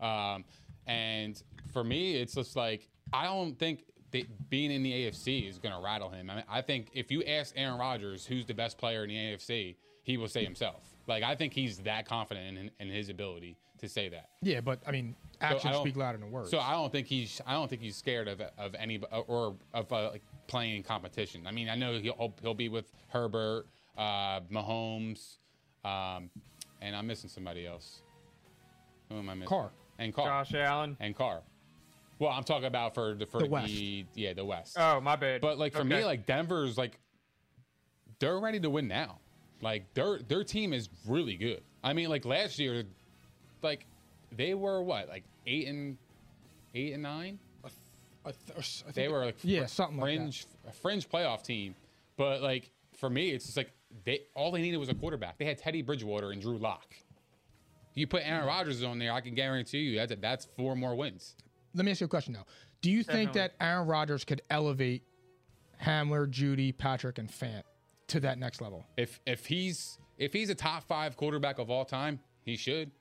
Um, and for me, it's just like, I don't think that being in the A F C is going to rattle him. I mean, I think if you ask Aaron Rodgers who's the best player in the A F C, he will say himself. Like, I think he's that confident in, in his ability to say that. Yeah, but, I mean, actions so speak louder than words. So I don't think he's I don't think he's scared of of any or of uh, like playing competition. I mean, I know he'll he'll be with Herbert, uh, Mahomes, um, and I'm missing somebody else. Who am I missing? Carr and Carr. Josh Allen and Carr. Well, I'm talking about for the for the, West. the yeah the West. Oh, my bad. But like for okay. me, like Denver's like they're ready to win now. Like their their team is really good. I mean, like last year, like. They were what, like eight and eight and nine? I th- I th- I they were like yeah, fr- something fringe, like that. A fringe playoff team. But like for me, it's just like they all they needed was a quarterback. They had Teddy Bridgewater and Drew Lock. You put Aaron Rodgers on there, I can guarantee you that's a, that's four more wins. Let me ask you a question now. Do you Definitely. think that Aaron Rodgers could elevate Hamler, Jeudy, Patrick, and Fant to that next level? If if he's if he's a top five quarterback of all time, he should.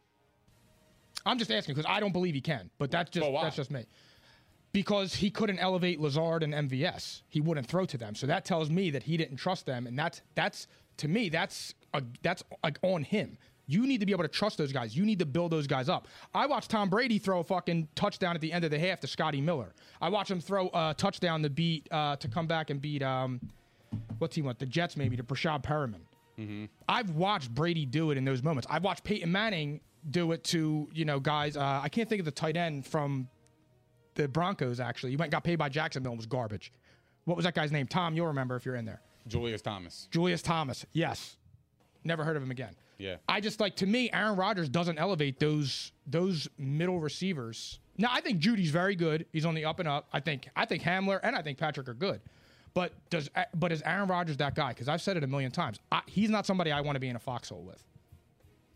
I'm just asking because I don't believe he can, but that's just well, that's just me. Because he couldn't elevate Lazard and M V S, he wouldn't throw to them. So that tells me that he didn't trust them, and that's that's to me that's a, that's like on him. You need to be able to trust those guys. You need to build those guys up. I watched Tom Brady throw a fucking touchdown at the end of the half to Scotty Miller. I watched him throw a touchdown to beat uh, to come back and beat um, what's he want the Jets maybe to Prashad Perriman. Mm-hmm. I've watched Brady do it in those moments. I've watched Peyton Manning. Do it to, you know, guys. Uh, I can't think of the tight end from the Broncos, actually. He went and got paid by Jacksonville and was garbage. What was that guy's name? Tom, you'll remember if you're in there. Julius Thomas. Julius Thomas, yes. Never heard of him again. Yeah. I just, like, to me, Aaron Rodgers doesn't elevate those those middle receivers. Now, I think Judy's very good. He's on the up and up. I think I think Hamler and I think Patrick are good. But does but is Aaron Rodgers that guy? Because I've said it a million times. I, he's not somebody I want to be in a foxhole with.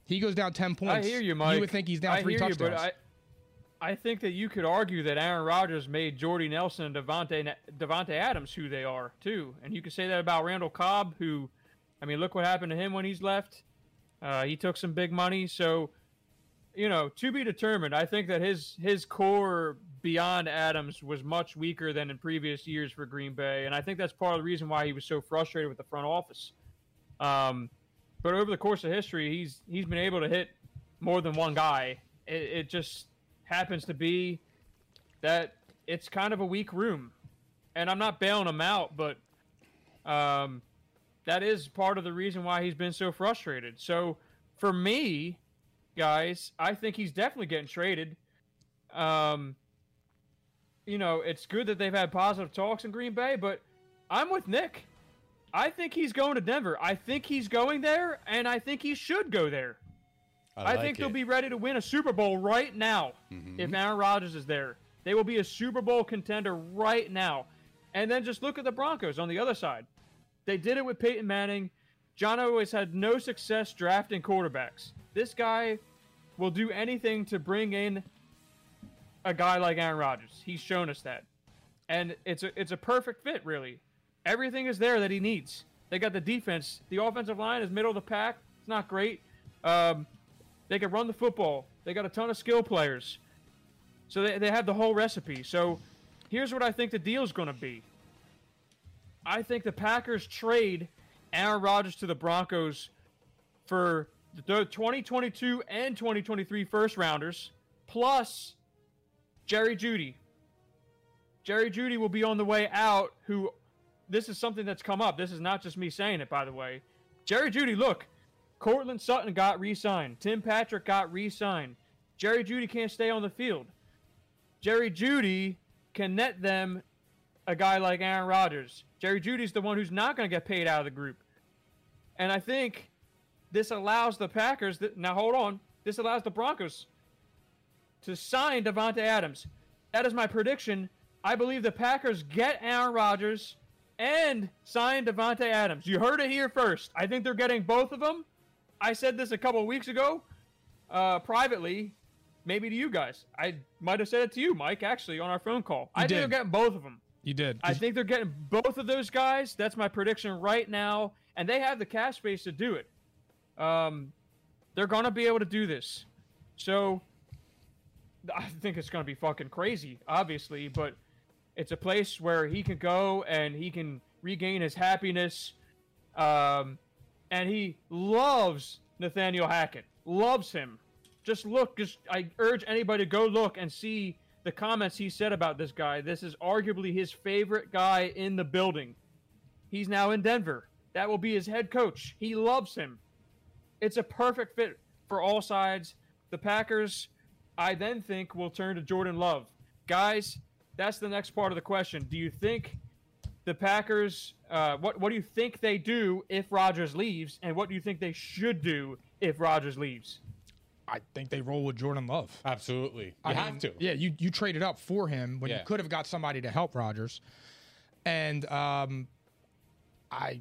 He goes down ten points. I hear you, Mike. You would think he's down I three hear touchdowns. You, but I, I think that you could argue that Aaron Rodgers made Jordy Nelson and Davante, Davante Adams who they are, too. And you could say that about Randall Cobb, who, I mean, look what happened to him when he's left. Uh, he took some big money. So, you know, to be determined. I think that his his core beyond Adams was much weaker than in previous years for Green Bay. And I think that's part of the reason why he was so frustrated with the front office. Um But over the course of history, he's he's been able to hit more than one guy. It, it just happens to be that it's kind of a weak room. and I'm not bailing him out, but um, that is part of the reason why he's been so frustrated. So for me, guys, I think he's definitely getting traded. Um, you know, it's good that they've had positive talks in Green Bay, but I'm with Nick. I think he's going to Denver. I think he's going there, and I think he should go there. I, like I think it. They'll be ready to win a Super Bowl right now mm-hmm. if Aaron Rodgers is there. They will be a Super Bowl contender right now. And then just look at the Broncos on the other side. They did it with Peyton Manning. John always had no success drafting quarterbacks. This guy will do anything to bring in a guy like Aaron Rodgers. He's shown us that. And it's a, it's a perfect fit, really. Everything is there that he needs. They got the defense. The offensive line is middle of the pack. It's not great. Um, they can run the football. They got a ton of skill players. So they, they have the whole recipe. So here's what I think the deal's going to be. I think the Packers trade Aaron Rodgers to the Broncos for the twenty twenty-two and twenty twenty-three first-rounders, plus Jerry Jeudy. Jerry Jeudy will be on the way out, who... This is something that's come up. This is not just me saying it, by the way. Jerry Jeudy, look. Cortland Sutton got re-signed. Tim Patrick got re-signed. Jerry Jeudy can't stay on the field. Jerry Jeudy can net them a guy like Aaron Rodgers. Jerry Judy's the one who's not going to get paid out of the group. And I think this allows the Packers... That, now, hold on. This allows the Broncos to sign Davante Adams. That is my prediction. I believe the Packers get Aaron Rodgers... and signed Davante Adams. You heard it here first. I think they're getting both of them. I said this a couple of weeks ago, uh, privately, maybe to you guys. I might have said it to you, Mike, actually, on our phone call. You I did. think they're getting both of them. You did. I think they're getting both of those guys. That's my prediction right now. And they have the cash space to do it. Um, they're going to be able to do this. So I think it's going to be fucking crazy, obviously, but... It's a place where he can go and he can regain his happiness. Um, and he loves Nathaniel Hackett. Loves him. Just look. Just I urge anybody to go look and see the comments he said about this guy. This is arguably his favorite guy in the building. He's now in Denver. That will be his head coach. He loves him. It's a perfect fit for all sides. The Packers, I then think, will turn to Jordan Love. Guys... That's the next part of the question. Do you think the Packers, uh, what, what do you think they do if Rodgers leaves, and what do you think they should do if Rodgers leaves? I think they roll with Jordan Love. Absolutely. You I have mean, to. Yeah, you, you traded up for him when yeah. you could have got somebody to help Rodgers. And um, I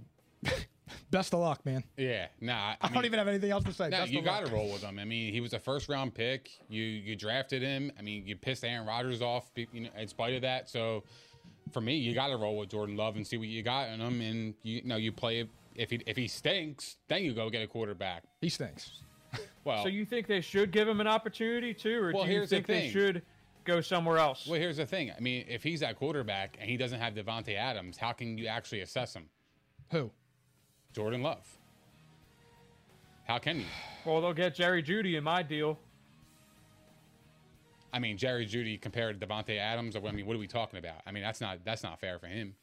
best of luck, man. Yeah. Nah. I, I mean, don't even have anything else to say. Nah, you got to roll with him. I mean, he was a first-round pick. You you drafted him. I mean, you pissed Aaron Rodgers off, you know, in spite of that. So, for me, you got to roll with Jordan Love and see what you got in him. And, you, you know, you play if he, – if he stinks, then you go get a quarterback. He stinks. Well, so, you think they should give him an opportunity, too? Or well, do you think the they should go somewhere else? Well, here's the thing. I mean, if he's that quarterback and he doesn't have Davante Adams, how can you actually assess him? Who? Jordan Love. How can you? Well, they'll get Jerry Jeudy in my deal. I mean, Jerry Jeudy compared to Davante Adams. I mean, what are we talking about? I mean, that's not that's not fair for him.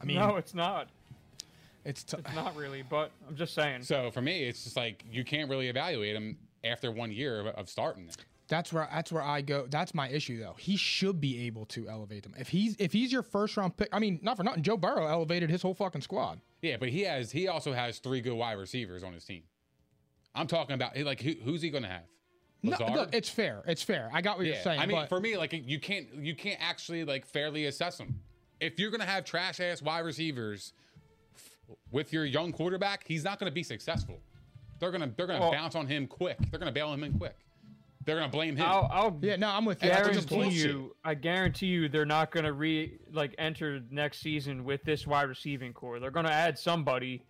I mean, no, it's not. It's t- it's not really, but I'm just saying. So for me, it's just like you can't really evaluate him after one year of, of starting it. That's where that's where I go. That's my issue, though. He should be able to elevate them. If he's if he's your first round pick, I mean, not for nothing, Joe Burrow elevated his whole fucking squad. Yeah, but he has he also has three good wide receivers on his team. I'm talking about like who, who's he going to have? Lazard? No, look, it's fair. It's fair. I got what yeah. you're saying. I mean, but... for me, like you can't you can't actually like fairly assess him. If you're going to have trash ass wide receivers f- with your young quarterback, he's not going to be successful. They're gonna they're gonna well, bounce on him quick. They're gonna bail him in quick. They're gonna blame him. I'll, I'll yeah, no, I'm with you. Guarantee you, I guarantee you, they're not gonna re like enter next season with this wide receiving core. They're gonna add somebody,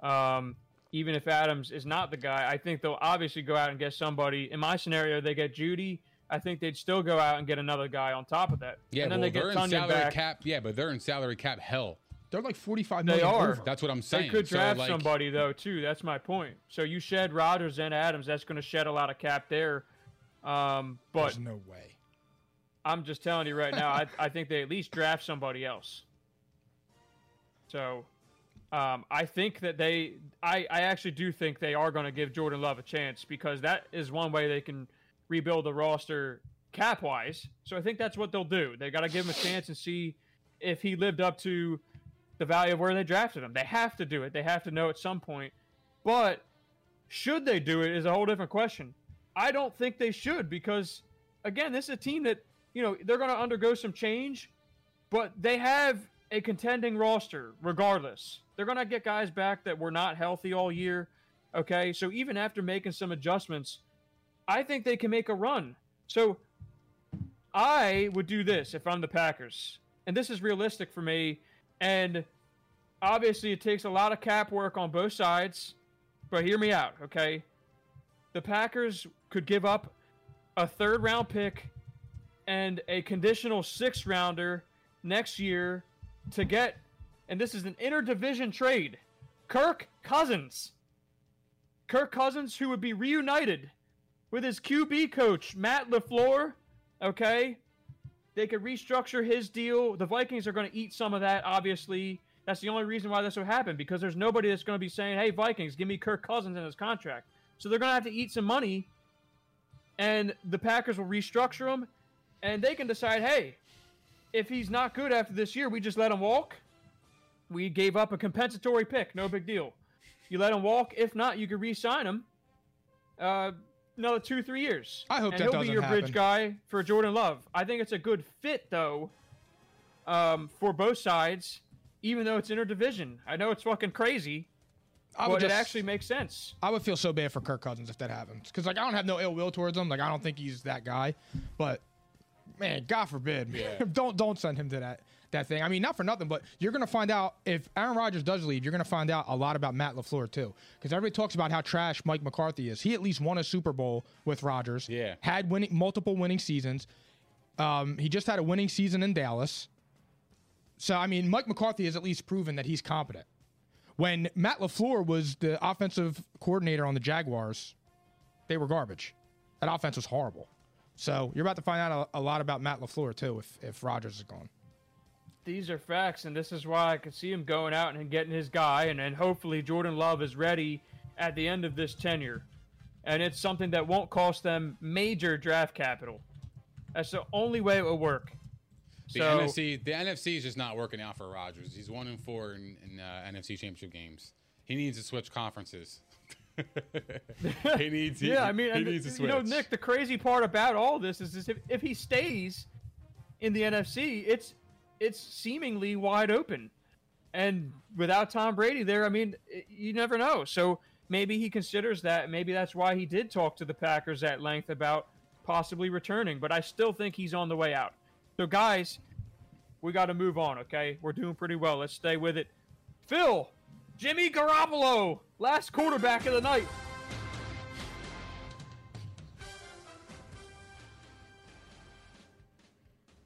um, even if Adams is not the guy. I think they'll obviously go out and get somebody. In my scenario, they get Jeudy. I think they'd still go out and get another guy on top of that. Yeah, and then well, they get they're in salary back. cap. Yeah, but they're in salary cap hell. They're like forty-five million. They are. Over. That's what I'm saying. They could draft so, like, somebody though too. That's my point. So you shed Rodgers and Adams. That's gonna shed a lot of cap there. Um, but there's no way. I'm just telling you right now, I, I think they at least draft somebody else. So um, I think that they I, – I actually do think they are going to give Jordan Love a chance, because that is one way they can rebuild the roster cap-wise. So I think that's what they'll do. They got to give him a chance and see if he lived up to the value of where they drafted him. They have to do it. They have to know at some point. But should they do it is a whole different question. I don't think they should, because, again, this is a team that, you know, they're going to undergo some change, but they have a contending roster regardless. They're going to get guys back that were not healthy all year, okay? So even after making some adjustments, I think they can make a run. So I would do this if I'm the Packers, and this is realistic for me, and obviously it takes a lot of cap work on both sides, but hear me out, okay? The Packers could give up a third-round pick and a conditional sixth-rounder next year to get, and this is an interdivision trade, Kirk Cousins. Kirk Cousins, who would be reunited with his Q B coach, Matt LaFleur, okay? They could restructure his deal. The Vikings are going to eat some of that, obviously. That's the only reason why this would happen, because there's nobody that's going to be saying, hey, Vikings, give me Kirk Cousins in his contract. So they're going to have to eat some money, and the Packers will restructure him, and they can decide, hey, if he's not good after this year, we just let him walk. We gave up a compensatory pick. No big deal. You let him walk. If not, you could re-sign him uh, another two, three years. I hope and that doesn't happen. He'll be your bridge guy for Jordan Love. I think it's a good fit, though, um, for both sides, even though it's interdivision. I know it's fucking crazy. I would just, it actually makes sense. I would feel so bad for Kirk Cousins if that happens. Because, like, I don't have no ill will towards him. Like, I don't think he's that guy. But, man, God forbid. Yeah. don't don't send him to that, that thing. I mean, not for nothing, but you're going to find out, if Aaron Rodgers does leave, you're going to find out a lot about Matt LaFleur, too. Because everybody talks about how trash Mike McCarthy is. He at least won a Super Bowl with Rodgers. Yeah. Had winning, multiple winning seasons. Um, he just had a winning season in Dallas. So, I mean, Mike McCarthy has at least proven that he's competent. When Matt LaFleur was the offensive coordinator on the Jaguars, they were garbage. That offense was horrible. So you're about to find out a, a lot about Matt LaFleur, too, if, if Rodgers is gone. These are facts, and this is why I could see him going out and getting his guy, and, and hopefully Jordan Love is ready at the end of this tenure. And it's something that won't cost them major draft capital. That's the only way it will work. The so, N F C, the N F C is just not working out for Rodgers. He's one and four in, in uh, N F C Championship games. He needs to switch conferences. he needs, he, yeah. I mean, he needs the, to switch. You know, Nick, the crazy part about all this is, is if, if he stays in the N F C, it's it's seemingly wide open. And without Tom Brady there, I mean, you never know. So maybe he considers that. Maybe that's why he did talk to the Packers at length about possibly returning. But I still think he's on the way out. So, guys, we got to move on, okay? We're doing pretty well. Let's stay with it. Phil, Jimmy Garoppolo, last quarterback of the night.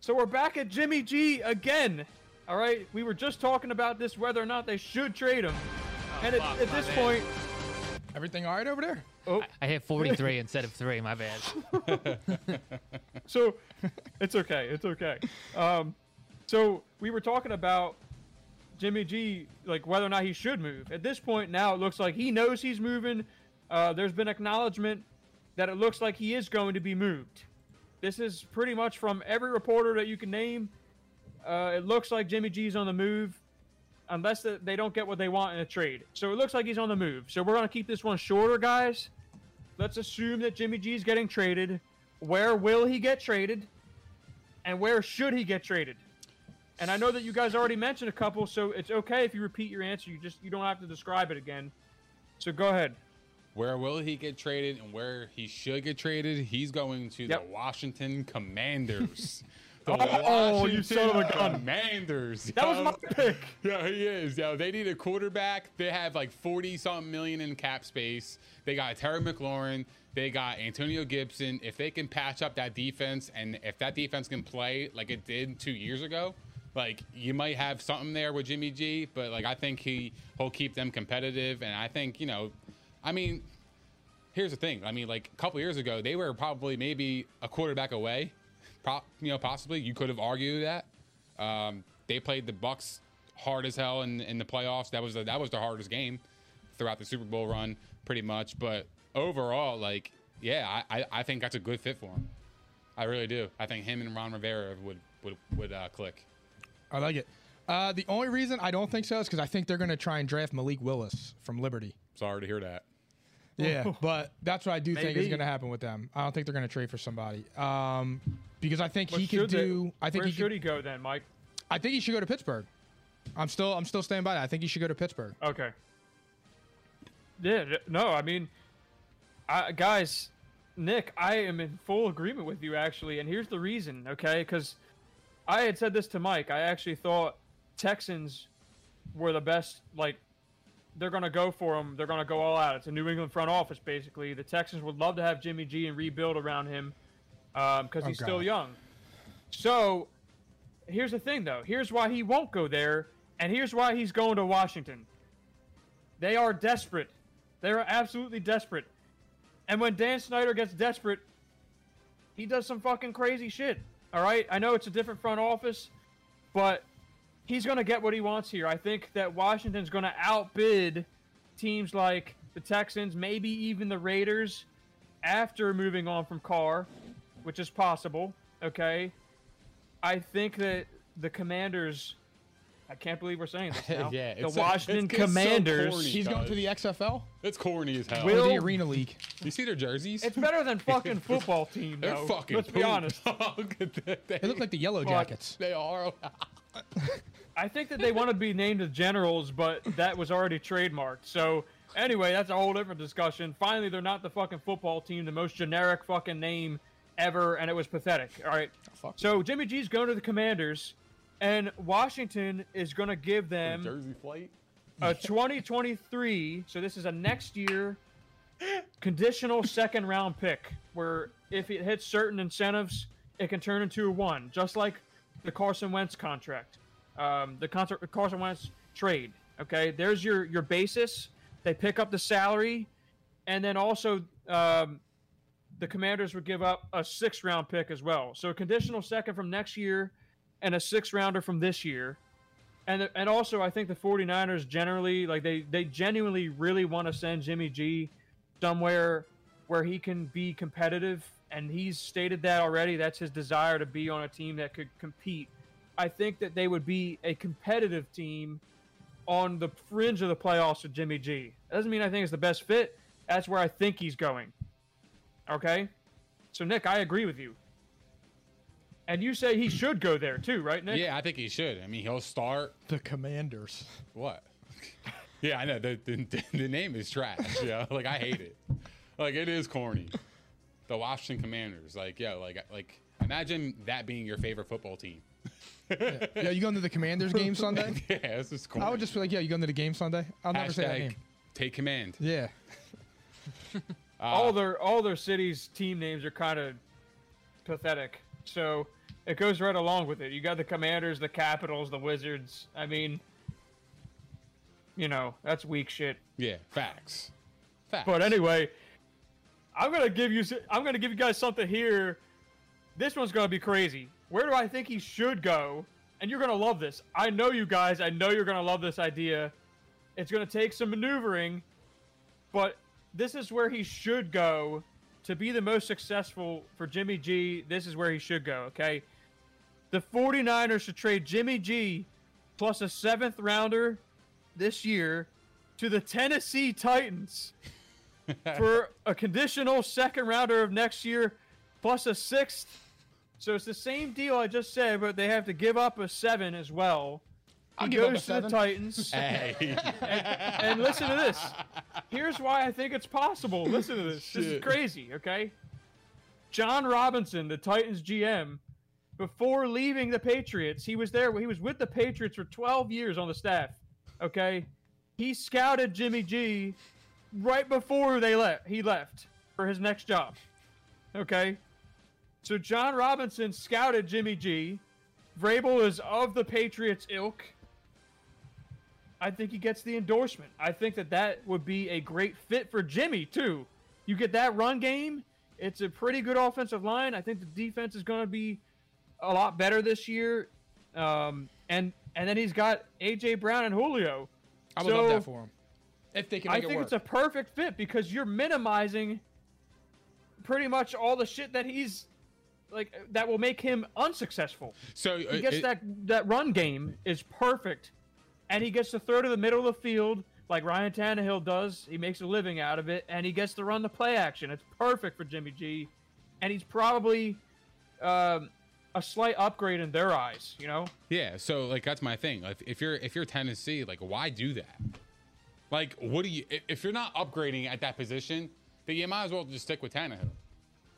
So we're back at Jimmy G again, all right? We were just talking about this, whether or not they should trade him. Oh, and fuck, at, at this man. point... Everything all right over there? Oh, I, I hit forty-three instead of three. My bad. So, it's okay. It's okay. Um, so we were talking about Jimmy G, like whether or not he should move. At this point now, it looks like he knows he's moving. Uh, there's been acknowledgement that it looks like he is going to be moved. This is pretty much from every reporter that you can name. Uh, it looks like Jimmy G's on the move, unless they don't get what they want in a trade. So it looks like he's on the move. So we're going to keep this one shorter, guys. Let's assume that Jimmy G is getting traded. Where will he get traded? And where should he get traded? And I know that you guys already mentioned a couple, so it's okay if you repeat your answer. You just you don't have to describe it again. So go ahead. Where will he get traded and where he should get traded? He's going to yep. the Washington Commanders. The oh, you son of a gun. Commanders. That yo. was my pick. Yeah, he is. Yo, they need a quarterback. They have like forty-something million in cap space. They got Terry McLaurin. They got Antonio Gibson. If they can patch up that defense, and if that defense can play like it did two years ago, like you might have something there with Jimmy G, but like I think he, he'll keep them competitive. And I think, you know, I mean, here's the thing. I mean, like a couple years ago, they were probably maybe a quarterback away po- you know, possibly you could have argued that. Um, they played the Bucs hard as hell in, in the playoffs. That was the, that was the hardest game throughout the Super Bowl run, pretty much. But overall, like, yeah, I, I, I think that's a good fit for him. I really do. I think him and Ron Rivera would would would uh, click. I like it. Uh, the only reason I don't think so is because I think they're going to try and draft Malik Willis from Liberty. Sorry to hear that. Yeah, but that's what I do Maybe. think is going to happen with them. I don't think they're going to trade for somebody um, because I think but he could do. I think where he should could, he go then, Mike? I think he should go to Pittsburgh. I'm still I'm still staying by that. I think he should go to Pittsburgh. Okay. Yeah. No, I mean, I, guys, Nick, I am in full agreement with you actually, and here's the reason. Okay, because I had said this to Mike. I actually thought Texans were the best, like. They're going to go for him. They're going to go all out. It's a New England front office, basically. The Texans would love to have Jimmy G and rebuild around him because um, oh, he's God. still young. So here's the thing, though. Here's why he won't go there, and here's why he's going to Washington. They are desperate. They are absolutely desperate. And when Dan Snyder gets desperate, he does some fucking crazy shit, all right? I know it's a different front office, but he's going to get what he wants here. I think that Washington's going to outbid teams like the Texans, maybe even the Raiders, after moving on from Carr, which is possible, okay? I think that the Commanders – I can't believe we're saying this now. yeah, the Washington a, it's, it's Commanders. So corny, he's guys. going to the X F L? It's corny as hell. Will, the Arena League. You see their jerseys? It's better than fucking football team, though. They're fucking Let's poop. be honest. they, they look like the Yellow Jackets. They are – I think that they want to be named the Generals, but that was already trademarked. So, anyway, that's a whole different discussion. Finally, they're not the fucking football team, the most generic fucking name ever, and it was pathetic. All right. Oh, so, Jimmy G's going to the Commanders, and Washington is going to give them Jersey flight. a twenty twenty-three, so this is a next year conditional second round pick, where if it hits certain incentives, it can turn into a one, just like the Carson Wentz contract. Um, the Carson Wentz trade, okay? There's your, your basis. They pick up the salary, and then also um, the Commanders would give up a sixth-round pick as well. So a conditional second from next year and a sixth-rounder from this year. And and also I think the 49ers generally, like they, they genuinely really want to send Jimmy G somewhere where he can be competitive, and he's stated that already. That's his desire, to be on a team that could compete. I think that they would be a competitive team on the fringe of the playoffs with Jimmy G. That doesn't mean I think it's the best fit. That's where I think he's going. Okay? So, Nick, I agree with you. And you say he should go there too, right, Nick? Yeah, I think he should. I mean, he'll start. The Commanders. What? Yeah, I know. The, the, the name is trash. Yeah, like, I hate it. Like, it is corny. The Washington Commanders. Like, yeah, like, like imagine that being your favorite football team. Yeah. yeah, you going to the Commanders game Sunday? Yeah, this is cool. I would just be like, yeah, you going to the game Sunday? I'll never Hashtag say that name. Take command. Yeah. uh, all their all their cities' team names are kind of pathetic, so it goes right along with it. You got the Commanders, the Capitals, the Wizards. I mean, you know, that's weak shit. Yeah, facts. Facts. But anyway, I'm gonna give you I'm gonna give you guys something here. This one's gonna be crazy. Where do I think he should go? And you're going to love this. I know you guys. I know you're going to love this idea. It's going to take some maneuvering, but this is where he should go to be the most successful for Jimmy G. This is where he should go, okay? The 49ers should trade Jimmy G plus a seventh rounder this year to the Tennessee Titans for a conditional second rounder of next year plus a sixth. So it's the same deal I just said, but they have to give up a seven as well. He goes to the Titans. Hey. And, and listen to this. Here's why I think it's possible. Listen to this. Shit. This is crazy, okay? John Robinson, the Titans G M, before leaving the Patriots, he was there. He was with the Patriots for twelve years on the staff, okay? He scouted Jimmy G right before they left. He left for his next job, okay? So John Robinson scouted Jimmy G. Vrabel is of the Patriots ilk. I think he gets the endorsement. I think that that would be a great fit for Jimmy, too. You get that run game. It's a pretty good offensive line. I think the defense is going to be a lot better this year. Um, and and then he's got A J Brown and Julio. I would so, love that for him. If they can make I it think work. It's a perfect fit because you're minimizing pretty much all the shit that he's like that will make him unsuccessful. So he gets it, that that run game is perfect, and he gets to throw to the middle of the field like Ryan Tannehill does. He makes a living out of it, and he gets to run the play action. It's perfect for Jimmy G, and he's probably um, a slight upgrade in their eyes. You know? Yeah. So like that's my thing. Like, if you're if you're Tennessee, like why do that? Like, what do you, if you're not upgrading at that position, then you might as well just stick with Tannehill.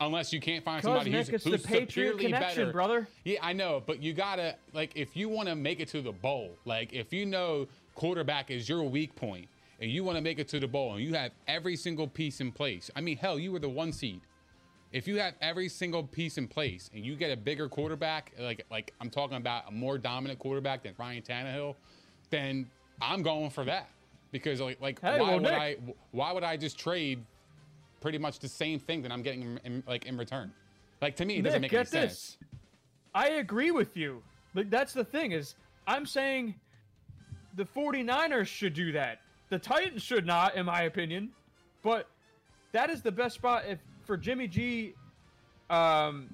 Unless you can't find somebody Nick, who's, who's superiorly better. Brother. Yeah, I know, but you gotta, like, if you wanna make it to the bowl, like, if you know quarterback is your weak point and you wanna make it to the bowl and you have every single piece in place, I mean, hell, you were the one seed. If you have every single piece in place and you get a bigger quarterback, like, like I'm talking about a more dominant quarterback than Ryan Tannehill, then I'm going for that. Because like, like hey, why well, would Nick. I why would I just trade pretty much the same thing that I'm getting in, in, like in return? Like to me, it Nick, doesn't make get any this. sense. I agree with you. Like that's the thing is I'm saying the 49ers should do that. The Titans should not, in my opinion. But that is the best spot if for Jimmy G. Um,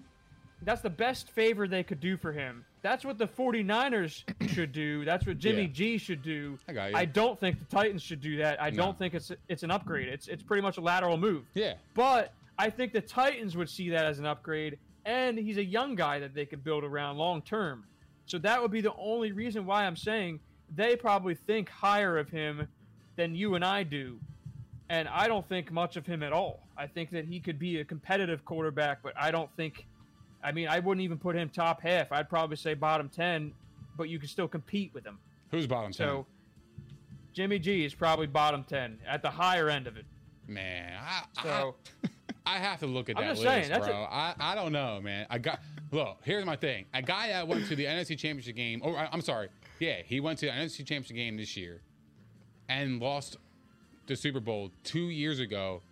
that's the best favor they could do for him. That's what the 49ers should do. That's what Jimmy yeah. G should do. I got you. I don't think the Titans should do that. I no. don't think it's it's an upgrade. It's it's pretty much a lateral move. Yeah. But I think the Titans would see that as an upgrade, and he's a young guy that they could build around long term. So that would be the only reason why I'm saying they probably think higher of him than you and I do. And I don't think much of him at all. I think that he could be a competitive quarterback, but I don't think I mean, I wouldn't even put him top half. I'd probably say bottom ten, but you can still compete with him. Who's bottom ten? So, Jimmy G is probably bottom ten at the higher end of it. Man, I, so, I, I have to look at I'm that list, saying, that's bro. A, I, I don't know, man. I got look. Here's my thing: a guy that went to the N F C Championship game. Oh, I, I'm sorry. Yeah, he went to the N F C Championship game this year and lost the Super Bowl two years ago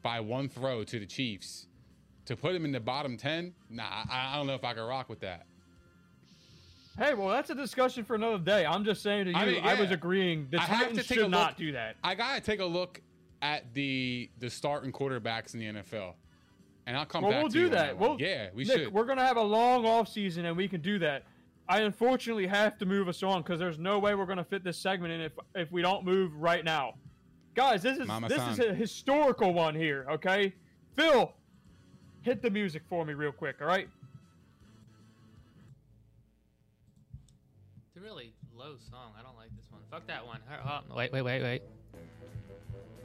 by one throw to the Chiefs. To put him in the bottom ten, nah, I, I don't know if I can rock with that. Hey, well, that's a discussion for another day. I'm just saying to you, I, mean, yeah. I was agreeing. The I Titans should look, not do that. I gotta take a look at the the starting quarterbacks in the N F L, and I'll come well, back. We'll to do you that. On that we'll, yeah, we Nick, should. We're gonna have a long off season, and we can do that. I unfortunately have to move us on because there's no way we're gonna fit this segment in if if we don't move right now, guys. This is Mama this son. is a historical one here. Okay, Phil. Hit the music for me real quick, all right? It's a really low song. I don't like this one. Fuck that one. Oh, wait, wait, wait, wait.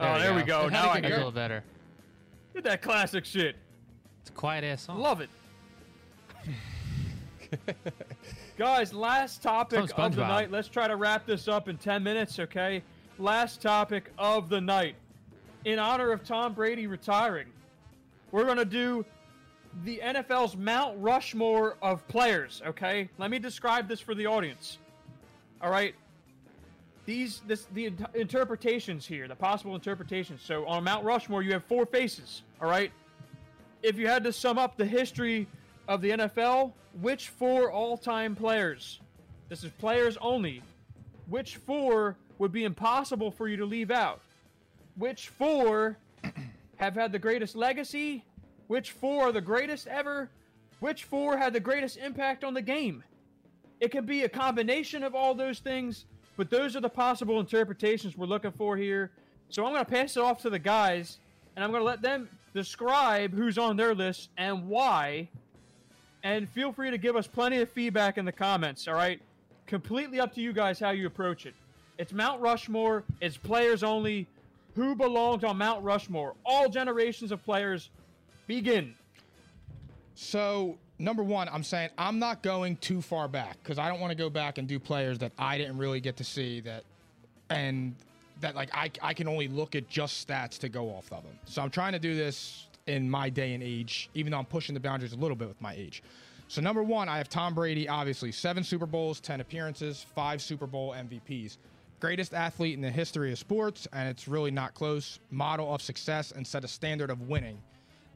There oh, we there go. we go. Now I get a little better. Get that classic shit. It's a quiet-ass song. Love it. Guys, last topic of the night. Let's try to wrap this up in ten minutes, okay? Last topic of the night. In honor of Tom Brady retiring, we're going to do the N F L's Mount Rushmore of players, okay? Let me describe this for the audience. All right? These, this, the in- interpretations here, the possible interpretations. So on Mount Rushmore, you have four faces, all right? If you had to sum up the history of the N F L, which four all-time players? This is players only. Which four would be impossible for you to leave out? Which four have had the greatest legacy? Which four are the greatest ever? Which four had the greatest impact on the game? It could be a combination of all those things, but those are the possible interpretations we're looking for here. So I'm going to pass it off to the guys, and I'm going to let them describe who's on their list and why. And feel free to give us plenty of feedback in the comments, all right? Completely up to you guys how you approach it. It's Mount Rushmore. It's players only. Who belongs on Mount Rushmore? All generations of players. Begin. So, number one, I'm saying I'm not going too far back because I don't want to go back and do players that I didn't really get to see that, and that like I I can only look at just stats to go off of them. So I'm trying to do this in my day and age, even though I'm pushing the boundaries a little bit with my age. So number one, I have Tom Brady, obviously seven Super Bowls, ten appearances, five Super Bowl M V Ps. Greatest athlete in the history of sports, and it's really not close. Model of success and set a standard of winning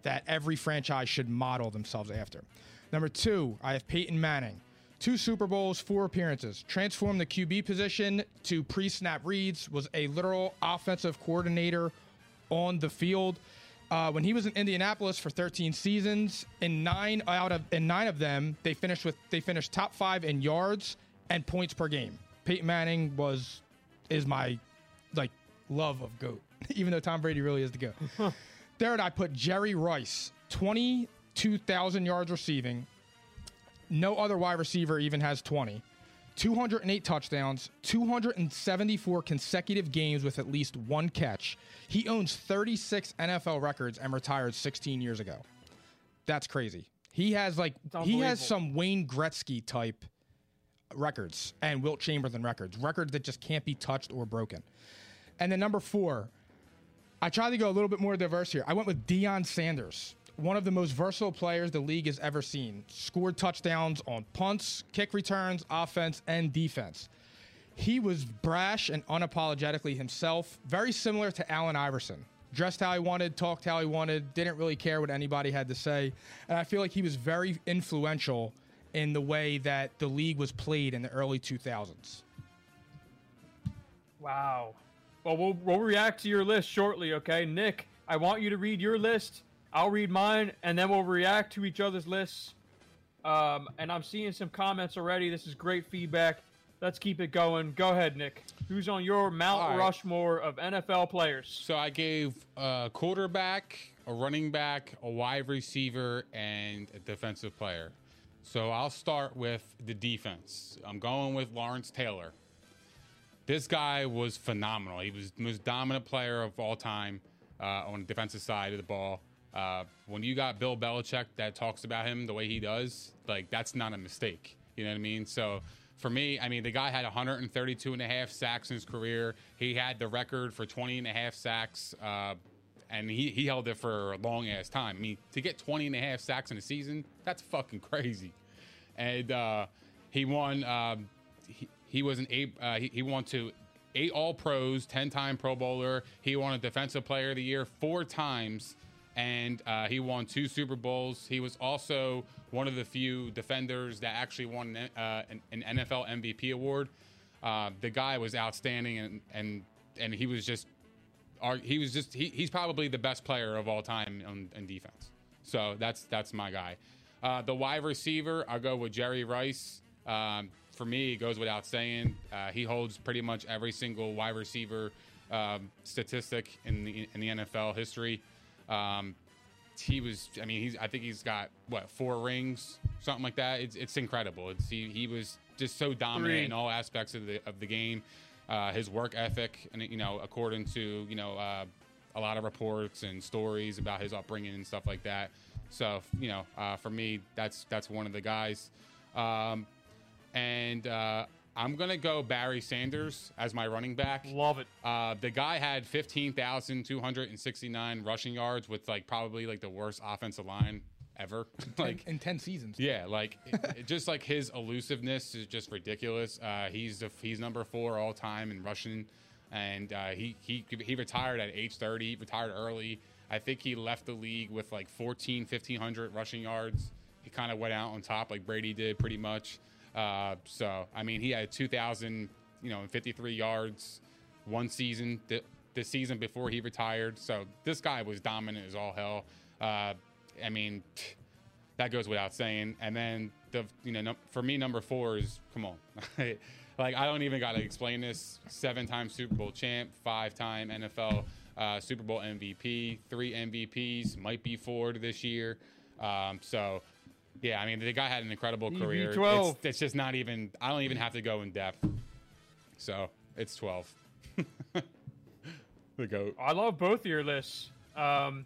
that every franchise should model themselves after. Number two, I have Peyton Manning. Two Super Bowls, four appearances. Transformed the Q B position to pre-snap reads. Was a literal offensive coordinator on the field. Uh, when he was in Indianapolis for thirteen seasons, in nine out of in nine of them, they finished with they finished top five in yards and points per game. Peyton Manning was is my like love of GOAT, even though Tom Brady really is the GOAT. Third, I put Jerry Rice, twenty-two thousand yards receiving. No other wide receiver even has twenty. two hundred eight touchdowns, two hundred seventy-four consecutive games with at least one catch. He owns thirty-six N F L records and retired sixteen years ago. That's crazy. He has like he has some Wayne Gretzky type records and Wilt Chamberlain records, records that just can't be touched or broken. And then number four, I tried to go a little bit more diverse here. I went with Deion Sanders. One of the most versatile players the league has ever seen. Scored touchdowns on punts, kick returns, offense, and defense. He was brash and unapologetically himself, very similar to Allen Iverson. Dressed how he wanted, talked how he wanted, didn't really care what anybody had to say. And I feel like he was very influential in the way that the league was played in the early two thousands. Wow. Well, we'll, we'll react to your list shortly, okay? Nick, I want you to read your list. I'll read mine, and then we'll react to each other's lists. Um, and I'm seeing some comments already. This is great feedback. Let's keep it going. Go ahead, Nick. Who's on your Mount All right. Rushmore of N F L players? So I gave a quarterback, a running back, a wide receiver, and a defensive player. So I'll start with the defense. I'm going with Lawrence Taylor. This guy was phenomenal. He was the most dominant player of all time uh, on the defensive side of the ball. Uh, when you got Bill Belichick that talks about him the way he does, like, that's not a mistake. You know what I mean? So for me, I mean, the guy had one hundred thirty-two and a half sacks in his career. He had the record for twenty and a half sacks, uh, and he, he held it for a long ass time. I mean, to get twenty and a half sacks in a season, that's fucking crazy. And uh, he won. Uh, he, he was an eight. Uh, he, he won two. Eight All Pros, ten-time Pro Bowler. He won a Defensive Player of the Year four times. And uh, he won two Super Bowls. He was also one of the few defenders that actually won uh, an, an N F L M V P award. Uh, the guy was outstanding, and and and he was just, he was just, he, he's probably the best player of all time on, on defense. So that's that's my guy. Uh, the wide receiver, I'll go with Jerry Rice. Um, for me, it goes without saying. Uh, he holds pretty much every single wide receiver um, statistic in the in the N F L history. Um, he was, I mean, he's, I think he's got what, four rings, something like that. It's, it's incredible. It's, he, he was just so dominant Three. in all aspects of the, of the game, uh, his work ethic. And, you know, according to, you know, uh, a lot of reports and stories about his upbringing and stuff like that. So, you know, uh, for me, that's, that's one of the guys. Um, and, uh, I'm going to go Barry Sanders as my running back. Love it. Uh, the guy had fifteen thousand two hundred sixty-nine rushing yards with, like, probably, like, the worst offensive line ever. like In ten seasons. Yeah, like, it, just, like, his elusiveness is just ridiculous. Uh, he's a, he's number four all time in rushing, and uh, he, he, he retired at age thirty, retired early. I think he left the league with, like, fourteen, fifteen hundred rushing yards. He kind of went out on top like Brady did pretty much. Uh, so, I mean, he had two thousand, you know, fifty-three yards one season, th- the season before he retired. So this guy was dominant as all hell. Uh, I mean, that goes without saying. And then, the you know, no, for me, number four is, come on. Like, I don't even got to explain this. Seven-time Super Bowl champ, five-time N F L uh, Super Bowl M V P, three M V Ps, might be four this year. Um, so... Yeah, I mean, the guy had an incredible career. It's, it's just not even, I don't even have to go in depth. So it's twelve. The GOAT. I love both of your lists. Um,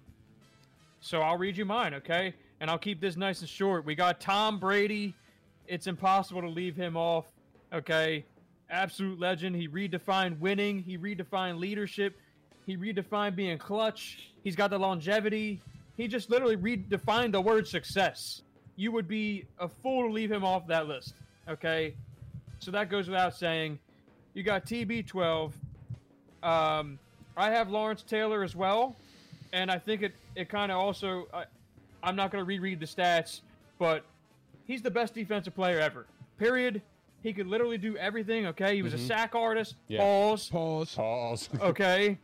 so I'll read you mine, okay? And I'll keep this nice and short. We got Tom Brady. It's impossible to leave him off, okay? Absolute legend. He redefined winning, he redefined leadership, he redefined being clutch. He's got the longevity. He just literally redefined the word success. You would be a fool to leave him off that list, okay? So that goes without saying. You got T B twelve. Um, I have Lawrence Taylor as well, and I think it, it kind of also... I, I'm not going to reread the stats, but he's the best defensive player ever. Period. He could literally do everything, okay? He was mm-hmm. a sack artist. Yeah. Pause. Pause. Pause. Okay?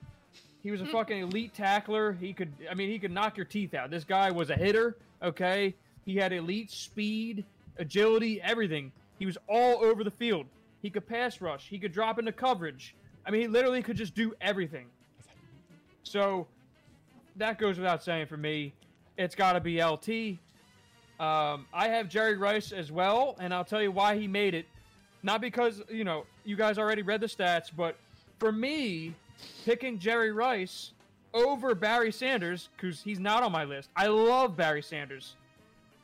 He was a fucking elite tackler. He could, I mean, he could knock your teeth out. This guy was a hitter, okay? He had elite speed, agility, everything. He was all over the field. He could pass rush. He could drop into coverage. I mean, he literally could just do everything. So, that goes without saying for me. It's got to be L T. Um, I have Jerry Rice as well, and I'll tell you why he made it. Not because, you know, you guys already read the stats, but for me, picking Jerry Rice over Barry Sanders, because he's not on my list. I love Barry Sanders.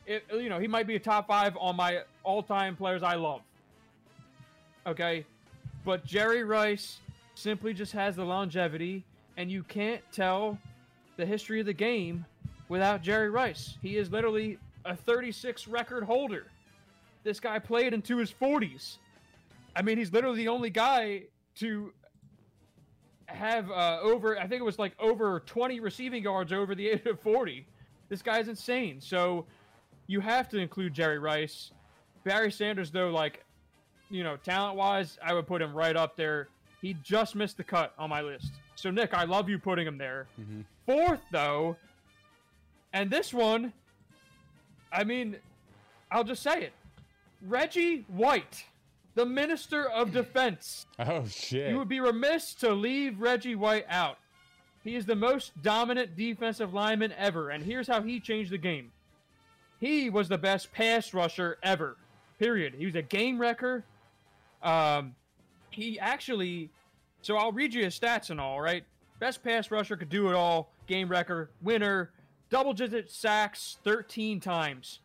It, you know, he might be a top five on my all-time players I love. Okay? But Jerry Rice simply just has the longevity, and you can't tell the history of the game without Jerry Rice. He is literally a thirty-six record holder. This guy played into his forties. I mean, he's literally the only guy to have uh, over, I think it was like over twenty receiving yards over the age of forty. This guy's insane. So you have to include Jerry Rice. Barry Sanders, though, like, you know, talent-wise, I would put him right up there. He just missed the cut on my list. So, Nick, I love you putting him there. Mm-hmm. Fourth, though, and this one, I mean, I'll just say it. Reggie White, the Minister of Defense. Oh, shit. You would be remiss to leave Reggie White out. He is the most dominant defensive lineman ever, and here's how he changed the game. He was the best pass rusher ever, period. He was a game wrecker. Um, he actually, so I'll read you his stats and all, right? Best pass rusher, could do it all, game wrecker, winner, double-digit sacks thirteen times.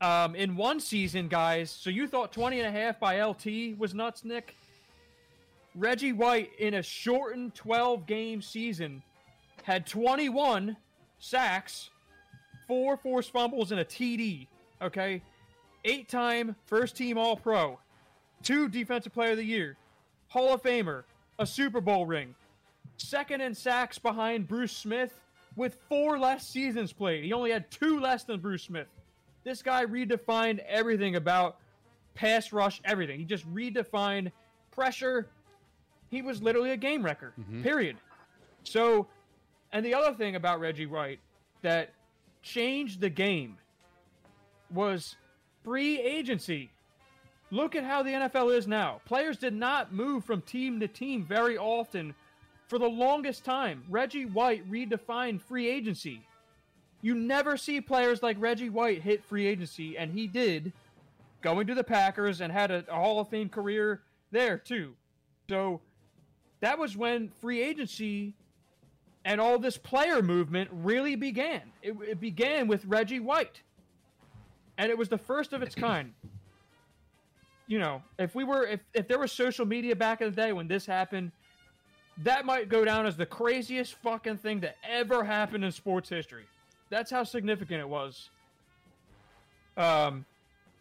Um, in one season, guys, so you thought twenty and a half by L T was nuts, Nick? Reggie White, in a shortened twelve-game season, had twenty-one sacks, four forced fumbles, and a T D, okay? Eight-time first-team All-Pro, two Defensive Player of the Year, Hall of Famer, a Super Bowl ring, second in sacks behind Bruce Smith with four less seasons played. He only had two less than Bruce Smith. This guy redefined everything about pass rush, everything. He just redefined pressure. He was literally a game wrecker, mm-hmm. period. So, and the other thing about Reggie White that changed the game was free agency. Look at how the N F L is now. Players did not move from team to team very often for the longest time. Reggie White redefined free agency. You never see players like Reggie White hit free agency, and he did, going to the Packers, and had a, a Hall of Fame career there, too. So that was when free agency and all this player movement really began. It, it began with Reggie White, and it was the first of its kind. You know, if we were, if, if there was social media back in the day when this happened, that might go down as the craziest fucking thing that ever happened in sports history. That's how significant it was. Um,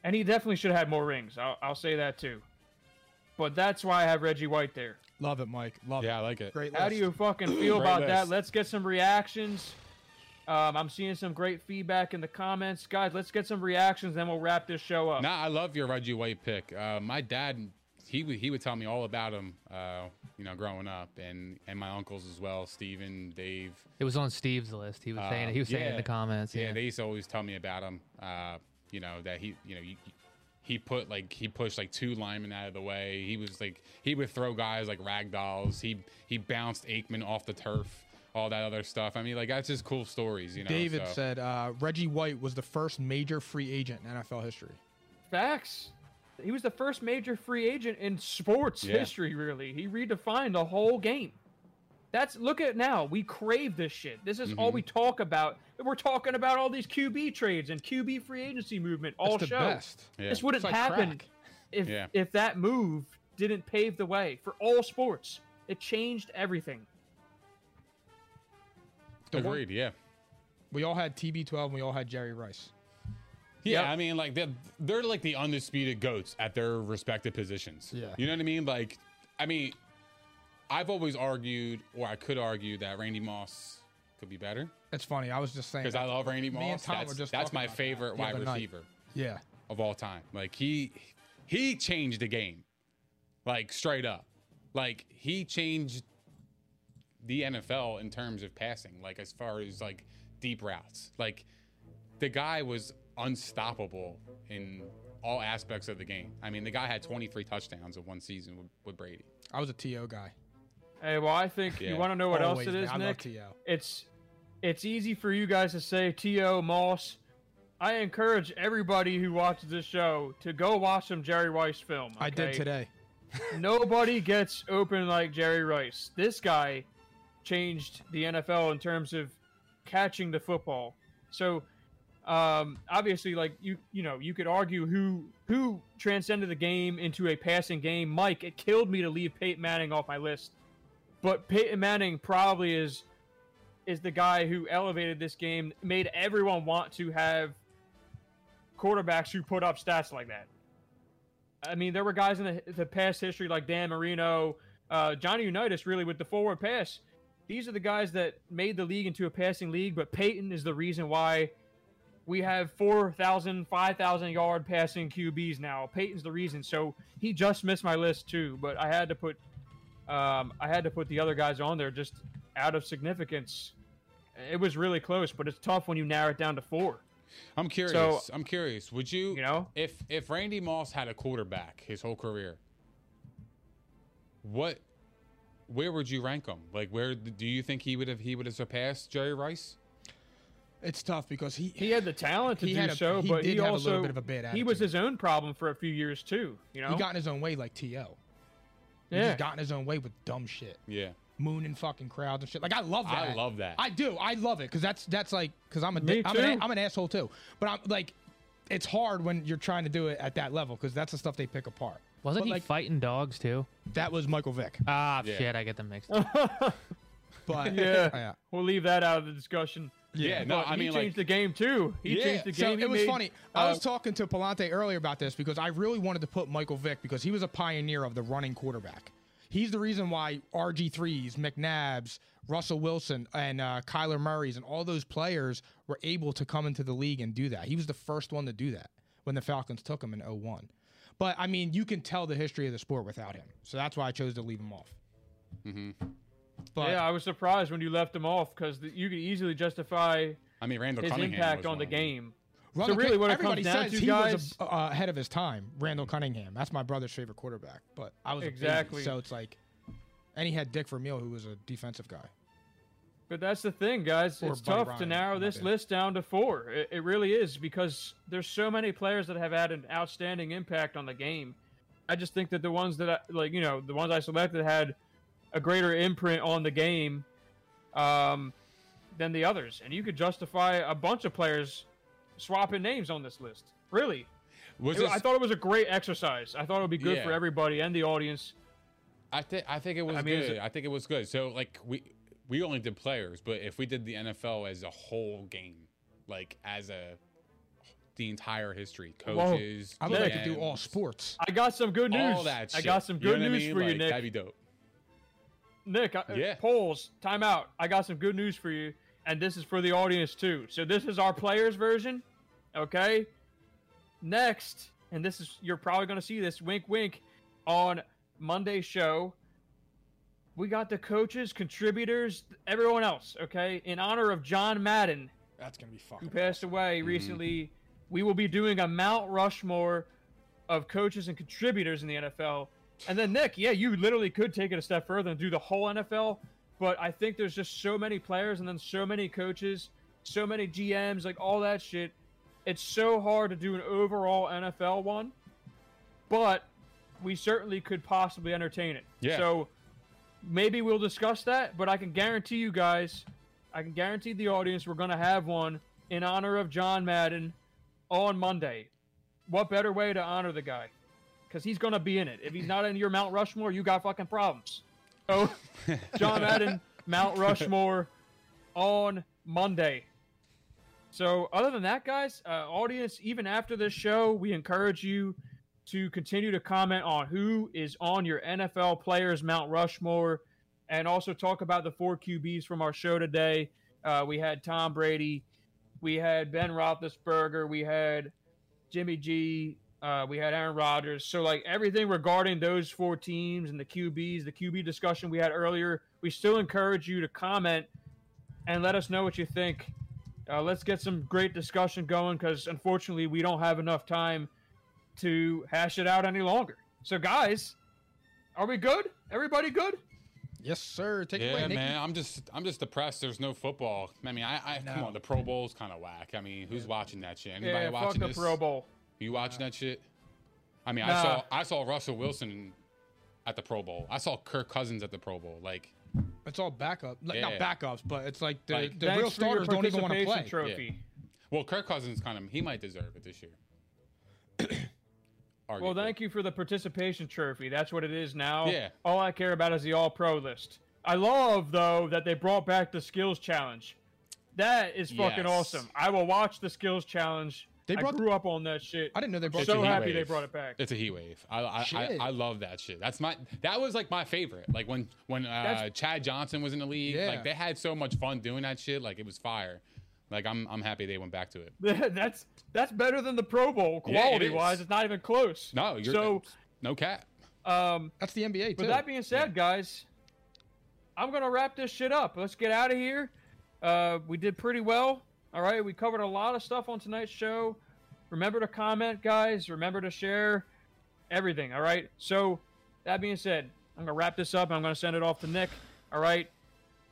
and he definitely should have had more rings. I'll, I'll say that too. But that's why I have Reggie White there. Love it, Mike. Love yeah, it. Yeah, I like it. Great list. How do you fucking feel about list. that? Let's get some reactions. Um, I'm seeing some great feedback in the comments. Guys, let's get some reactions, then we'll wrap this show up. Nah, I love your Reggie White pick. Uh, my dad, he, he would tell me all about him, uh, you know, growing up, and, and my uncles as well, Steven, Dave. It was on Steve's list. He was uh, saying it. He was yeah, saying it in the comments. Yeah, yeah, they used to always tell me about him, uh, you know, that he, you know, he, he put like, he pushed like two linemen out of the way. He was like, he would throw guys like rag dolls. He, he bounced Aikman off the turf, all that other stuff. I mean, like, that's just cool stories, you know. David so. said uh, Reggie White was the first major free agent in N F L history. Facts. He was the first major free agent in sports yeah. history, really. He redefined the whole game. That's look at now. We crave this shit. This is mm-hmm. all we talk about. We're talking about all these Q B trades and Q B free agency movement all show. Best. Yeah. This wouldn't like happen crack. if yeah. if that move didn't pave the way for all sports. It changed everything. The Agreed, one, yeah. We all had T B twelve, and we all had Jerry Rice. Yeah, yep. I mean, like, they're, they're, like, the undisputed GOATs at their respective positions. Yeah. You know what I mean? Like, I mean, I've always argued, or I could argue, that Randy Moss could be better. That's funny. I was just saying. Because I love Randy Moss. Me and Tom that's were just that's my favorite that wide receiver. Night. Yeah. of all time. Like he he changed the game, like straight up. Like he changed the N F L in terms of passing, like as far as like deep routes. Like the guy was unstoppable in all aspects of the game. I mean, the guy had twenty-three touchdowns in one season with, with Brady. I was a T O guy. Hey, well, I think yeah. you want to know what Always, else it is, man. Nick? I love T O. It's it's easy for you guys to say T O Moss. I encourage everybody who watches this show to go watch some Jerry Rice film. Okay? I did today. Nobody gets open like Jerry Rice. This guy changed the N F L in terms of catching the football. So um, obviously, like you, you know, you could argue who who transcended the game into a passing game. Mike, it killed me to leave Peyton Manning off my list. But Peyton Manning probably is is the guy who elevated this game, made everyone want to have quarterbacks who put up stats like that. I mean, there were guys in the, the past history like Dan Marino, uh, Johnny Unitas, really, with the forward pass. These are the guys that made the league into a passing league, but Peyton is the reason why we have four thousand, five thousand-yard passing Q Bs now. Peyton's the reason. So he just missed my list, too, but I had to put... Um, I had to put the other guys on there just out of significance. It was really close, but it's tough when you narrow it down to four. I'm curious. So, I'm curious. Would you, you know, if if Randy Moss had a quarterback his whole career, what, where would you rank him? Like, where do you think he would have he would have surpassed Jerry Rice? It's tough because he he had the talent to he do had a, so, he but did he have also a little bit of a bad attitude. He was his own problem for a few years too. You know, he got in his own way, like T O. He yeah. just got in his own way with dumb shit. Yeah. Moon and fucking crowds and shit. Like, I love that. I love that. I do. I love it because that's that's like because I'm a di- I'm, an, I'm an asshole too. But I'm like, it's hard when you're trying to do it at that level because that's the stuff they pick apart. Wasn't but he like, fighting dogs too? That was Michael Vick. Ah yeah. shit, I get them mixed up. But yeah. yeah, we'll leave that out of the discussion. Yeah, yeah no, I he mean, changed like, the game too. He yeah. changed the game. So he it was made, funny. Uh, I was talking to Palante earlier about this because I really wanted to put Michael Vick because he was a pioneer of the running quarterback. He's the reason why R G threes, McNabbs, Russell Wilson, and uh, Kyler Murrays and all those players were able to come into the league and do that. He was the first one to do that when the Falcons took him in oh one. But I mean, you can tell the history of the sport without him, so that's why I chose to leave him off. Mm-hmm. But, yeah, I was surprised when you left him off because you could easily justify I mean, Randall his Cunningham impact on the game. Randall so really what it comes down to, he guys... was a, uh, ahead of his time, Randall Cunningham. That's my brother's favorite quarterback, but I was exactly. a baby, so it's like... And he had Dick Vermeil, who was a defensive guy. But that's the thing, guys. Or it's Buddy tough Ryan, to narrow this bad. list down to four. It, it really is because there's so many players that have had an outstanding impact on the game. I just think that the ones that, I, like, you know, the ones I selected had... a greater imprint on the game um, than the others. And you could justify a bunch of players swapping names on this list. Really. Was it, this, I thought it was a great exercise. I thought it would be good yeah. for everybody and the audience. I, th- I think it was I mean, good. It, I think it was good. So, like, we we only did players, but if we did the N F L as a whole game, like, as a the entire history, coaches. Whoa. I would like to do all sports. I got some good news. All that shit. I got some good you know news I mean? for like, you, Nick. That'd be dope. Nick, yeah. polls, time out. I got some good news for you, and this is for the audience, too. So this is our players' version, okay? Next, and this is you're probably going to see this, wink, wink, on Monday's show, we got the coaches, contributors, everyone else, okay? In honor of John Madden, that's gonna be fun. who passed away mm-hmm. recently, we will be doing a Mount Rushmore of coaches and contributors in the N F L. And then, Nick, yeah, you literally could take it a step further and do the whole N F L, but I think there's just so many players and then so many coaches, so many G Ms, like all that shit. It's so hard to do an overall N F L one, but we certainly could possibly entertain it. Yeah. So maybe we'll discuss that, but I can guarantee you guys, I can guarantee the audience we're going to have one in honor of John Madden on Monday. What better way to honor the guy? Because he's going to be in it. If he's not in your Mount Rushmore, you got fucking problems. Oh, John Madden, Mount Rushmore on Monday. So other than that, guys, uh, audience, even after this show, we encourage you to continue to comment on who is on your N F L players Mount Rushmore and also talk about the four Q Bs from our show today. Uh, we had Tom Brady. We had Ben Roethlisberger. We had Jimmy G. Uh, we had Aaron Rodgers. So, like, everything regarding those four teams and the Q Bs, the Q B discussion we had earlier, we still encourage you to comment and let us know what you think. Uh, let's get some great discussion going because, unfortunately, we don't have enough time to hash it out any longer. So, guys, are we good? Everybody good? Yes, sir. Take yeah, it away, Nick. man. I'm just, I'm just depressed. There's no football. I mean, I, I no. come on. The Pro Bowl's kind of whack. I mean, who's yeah. watching that shit? Anybody yeah, watching fuck this? the Pro Bowl. You watching no. that shit? I mean, nah. I saw, I saw Russell Wilson at the Pro Bowl. I saw Kirk Cousins at the Pro Bowl. Like, it's all backup, like, yeah. not backups, but it's like the, like, the real starters don't even want to play. Trophy. Yeah. Well, Kirk Cousins kind of he might deserve it this year. Well, thank you for the participation trophy. That's what it is now. Yeah. All I care about is the all-pro list. I love, though, that they brought back the skills challenge. That is fucking yes. awesome. I will watch the skills challenge. They brought I grew the, up on that shit. I didn't know they brought it back. So happy wave. they brought it back. It's a heat wave. I I, I I love that shit. That's my that was like my favorite. Like when when uh, Chad Johnson was in the league, yeah. like they had so much fun doing that shit. Like it was fire. Like I'm I'm happy they went back to it. that's that's better than the Pro Bowl quality yeah, it wise. It's not even close. No, you're so no cap. Um, that's the N B A. Too. But that being said, yeah. guys, I'm gonna wrap this shit up. Let's get out of here. Uh, we did pretty well. All right, we covered a lot of stuff on tonight's show. Remember to comment, guys. Remember to share everything, all right? So, that being said, I'm going to wrap this up, and I'm going to send it off to Nick, all right?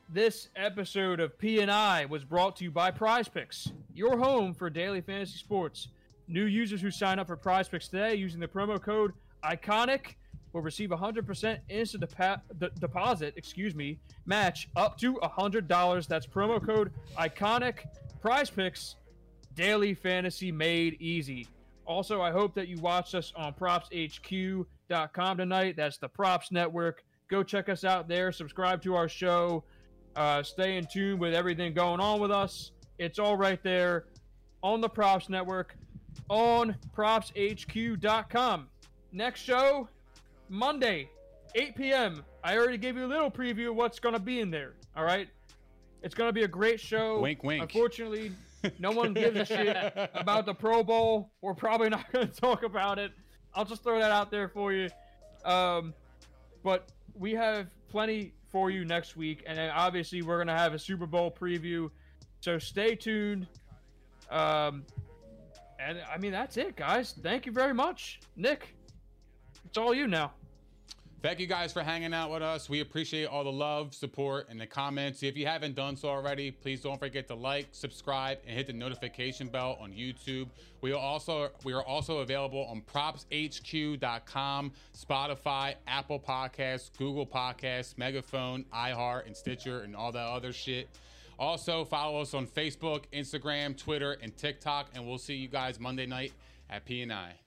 This episode of P and I was brought to you by PrizePicks, your home for daily fantasy sports. New users who sign up for PrizePicks today using the promo code ICONIC will receive one hundred percent instant dep- de- deposit, excuse me, match up to one hundred dollars. That's promo code ICONIC. Prize Picks, daily fantasy made easy. Also, I hope that you watched us on props h q dot com tonight. That's the Props Network. Go check us out there. Subscribe to our show. Uh, stay in tune with everything going on with us. It's all right there on the Props Network, on props h q dot com. Next show, Monday, eight p.m. I already gave you a little preview of what's going to be in there. All right? It's going to be a great show. Wink, wink. Unfortunately, no one gives a shit about the Pro Bowl. We're probably not going to talk about it. I'll just throw that out there for you. Um, but we have plenty for you next week. And then obviously, we're going to have a Super Bowl preview. So stay tuned. Um, and, I mean, that's it, guys. Thank you very much. Nick, it's all you now. Thank you guys for hanging out with us. We appreciate all the love, support, and the comments. If you haven't done so already, please don't forget to like, subscribe, and hit the notification bell on YouTube. We are also we are also available on props h q dot com, Spotify, Apple Podcasts, Google Podcasts, Megaphone, iHeart, and Stitcher, and all that other shit. Also, follow us on Facebook, Instagram, Twitter, and TikTok, and we'll see you guys Monday night at P and I.